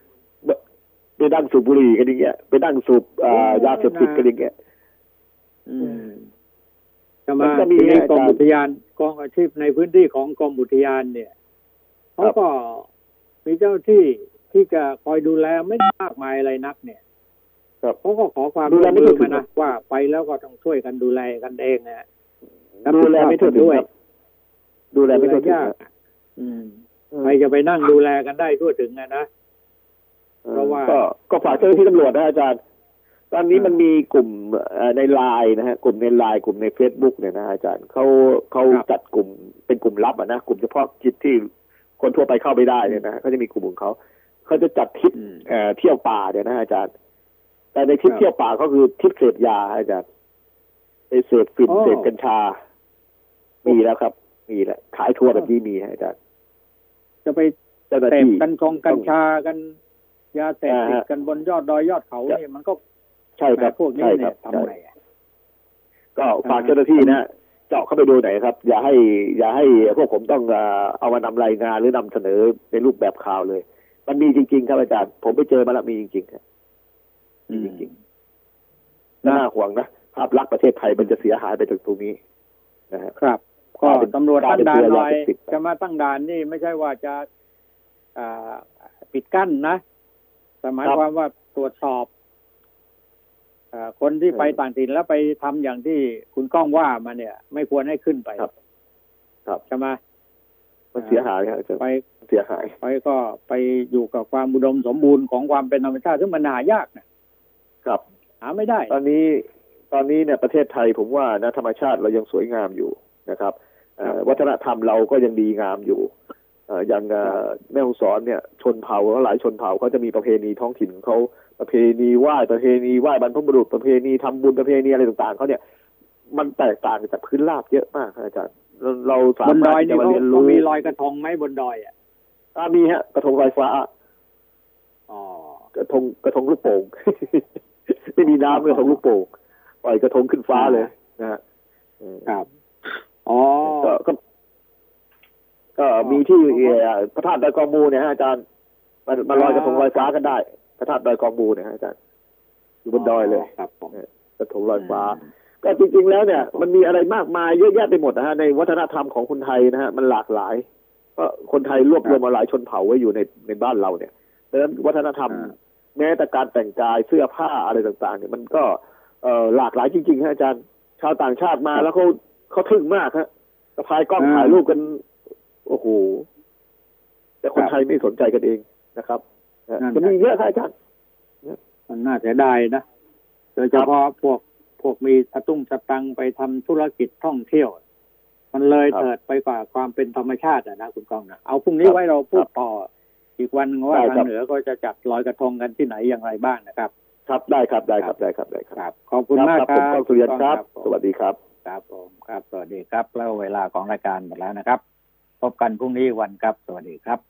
ไปดั้งสูบบุหรี่กันอย่างเงี้ยไปดั้งสูบยาเสพติดกันอย่างเงี้ยมันก็มีกองอุทยานกองอาชีพในพื้นที่ของกองอุทยานเนี่ยเขาก็มีเจ้าที่ที่จะคอยดูแลไม่มากมายอะไรนักเนี่ย เขาก็ขอความดูแลไม่ถึงนะว่าไปแล้วก็ต้องช่วยกันดูแลกันเองนะดูแลไม่ถึงด้วยดูแลไม่ถึงยากใครจะไปนั่งดูแลกันได้ทั่วถึงนะนะเพราะว่าก็ฝากเจ้าหน้าที่ตำรวจนะอาจารย์ตอนนี้มันมีกลุ่มในไลน์นะฮะกลุ่มในไลน์กลุ่มในเฟซบุ๊กเนี่ยนะอาจารย์เขาเขาจัดกลุ่มเป็นกลุ่มลับนะกลุ่มเฉพาะกิจที่คนทั่วไปเข้าไม่ได้เนี่ยนะเขาจะมีกลุ่มของเขาเขาจะจัดทริปเที่ยวป่าเนี่ยนะอาจารย์แต่ในทริปเที่ยวป่าก็คือทริปเสพยาอาจารย์ไปเสพฟินเสพกัญชามีแล้วครับมีแล้วขายทัวร์แบบนี้มีอาจารย์จะไปเสพกันกองกัญชากันยาเสพติดกันบนยอดดอยยอดเขาเนี่ยมันก็ใช่ครับพวกนี้เนี่ยทำอะไรก็ฝากเจ้าหน้าที่นะเจาะเข้าไปดูหน่อยครับอย่าให้อย่าให้พวกผมต้องเอามานำรายงานหรือนำเสนอในรูปแบบข่าวเลยมันมีจริงๆครับอาจารย์ผมไปเจอมาแล้วมีจริงๆครับมีจริงๆน่าห่วงนะภาพลักษณ์ประเทศไทยมันจะเสียหายไปจากตรงนี้นะครับก็ตำรวจตั้งด่านหน่อยจะมาตั้งด่านนี่ไม่ใช่ว่าจะปิดกั้นนะแต่หมายความว่าตรวจสอบคนที่ไปต่างถิ่นแล้วไปทำอย่างที่คุณก้องว่ามาเนี่ยไม่ควรให้ขึ้นไปครับครับใช่ไหมมันเสียหายครับไปเสียหายไปก็ไปอยู่กับความอุดมสมบูรณ์ของความเป็นธรรมชาติซึ่งมันหายากนะครับหาไม่ได้ตอนนี้ตอนนี้เนี่ยประเทศไทยผมว่านะธรรมชาติเรายังสวยงามอยู่นะครับวัฒนธรรมเราก็ยังดีงามอยู่อย่างแม่ฮ่องสอนเนี่ยชนเผ่าหลายชนเผ่าเขาจะมีประเพณีท้องถิ่นของเขาประเพณีไหว้ประเพณีไหว้บรรพบุรุษประเพณีทำบุญประเพณีอะไรต่างๆเขาเนี่ยมันแตกต่างจากพื้นราบเยอะมากอาจารย์เราสามารถจะมาเรียนรู้มีลอยกระทงไหมบนดอยอ่ะมีฮะกระทงลอยฟ้าอ๋อกระทงกระทงลูกโป่งไม่มีน้ำเลยกระทงลูกโป่งปล่อยกระทงขึ้นฟ้าเลยนะฮะครับอ๋อก็ก็มีที่พระธาตุดอยกองมูเนี่ยอาจารย์มันมันลอยกระทงลอยฟ้ากันได้พระธาตุดอยกองมูเนี่ยอาจารย์อยู่บนดอยเลยครับกระทงลอยฟ้าก็จริงๆแล้วเนี่ยมันมีอะไรมากมายเยอะแยะไปหมดนะฮะในวัฒนธรรมของคนไทยนะฮะมันหลากหลายก็คนไทยรวบรวมมาหลายชนเผ่าไว้อยู่ในในบ้านเราเนี่ยดังนั้นวัฒนธรรมแม้แต่การแต่งกายเสื้อผ้าอะไรต่างๆเนี่ยมันก็หลากหลายจริงๆฮะอาจารย์ชาวต่างชาติมาแล้วเขาเขาทึ่งมากฮะกระพายกล้องถ่ายรูปกันโอ้โหแต่คนไทยไม่สนใจกันเองนะครับมันมีเยอะอาจารย์มันน่าเสียดายนะโดยเฉพาะพวกพวกมีสตุ้งสตังไปทำธุรกิจท่องเที่ยวมันเลยเถิดไปกว่าความเป็นธรรมชาตินะคุณกองนะเอาพรุ่งนี้ไว้เราพูดต่ออีกวันว่าทางเหนือก็จะจัดลอยกระทงกันที่ไหนอย่างไรบ้างนะครับครับได้ครับได้ครับได้ครับได้ครับขอบคุณมากครับผมสุริยันครับสวัสดีครับครับผมครับสวัสดีครับแล้วเวลาของรายการหมดแล้วนะครับพบกันพรุ่งนี้วันครับสวัสดีครับ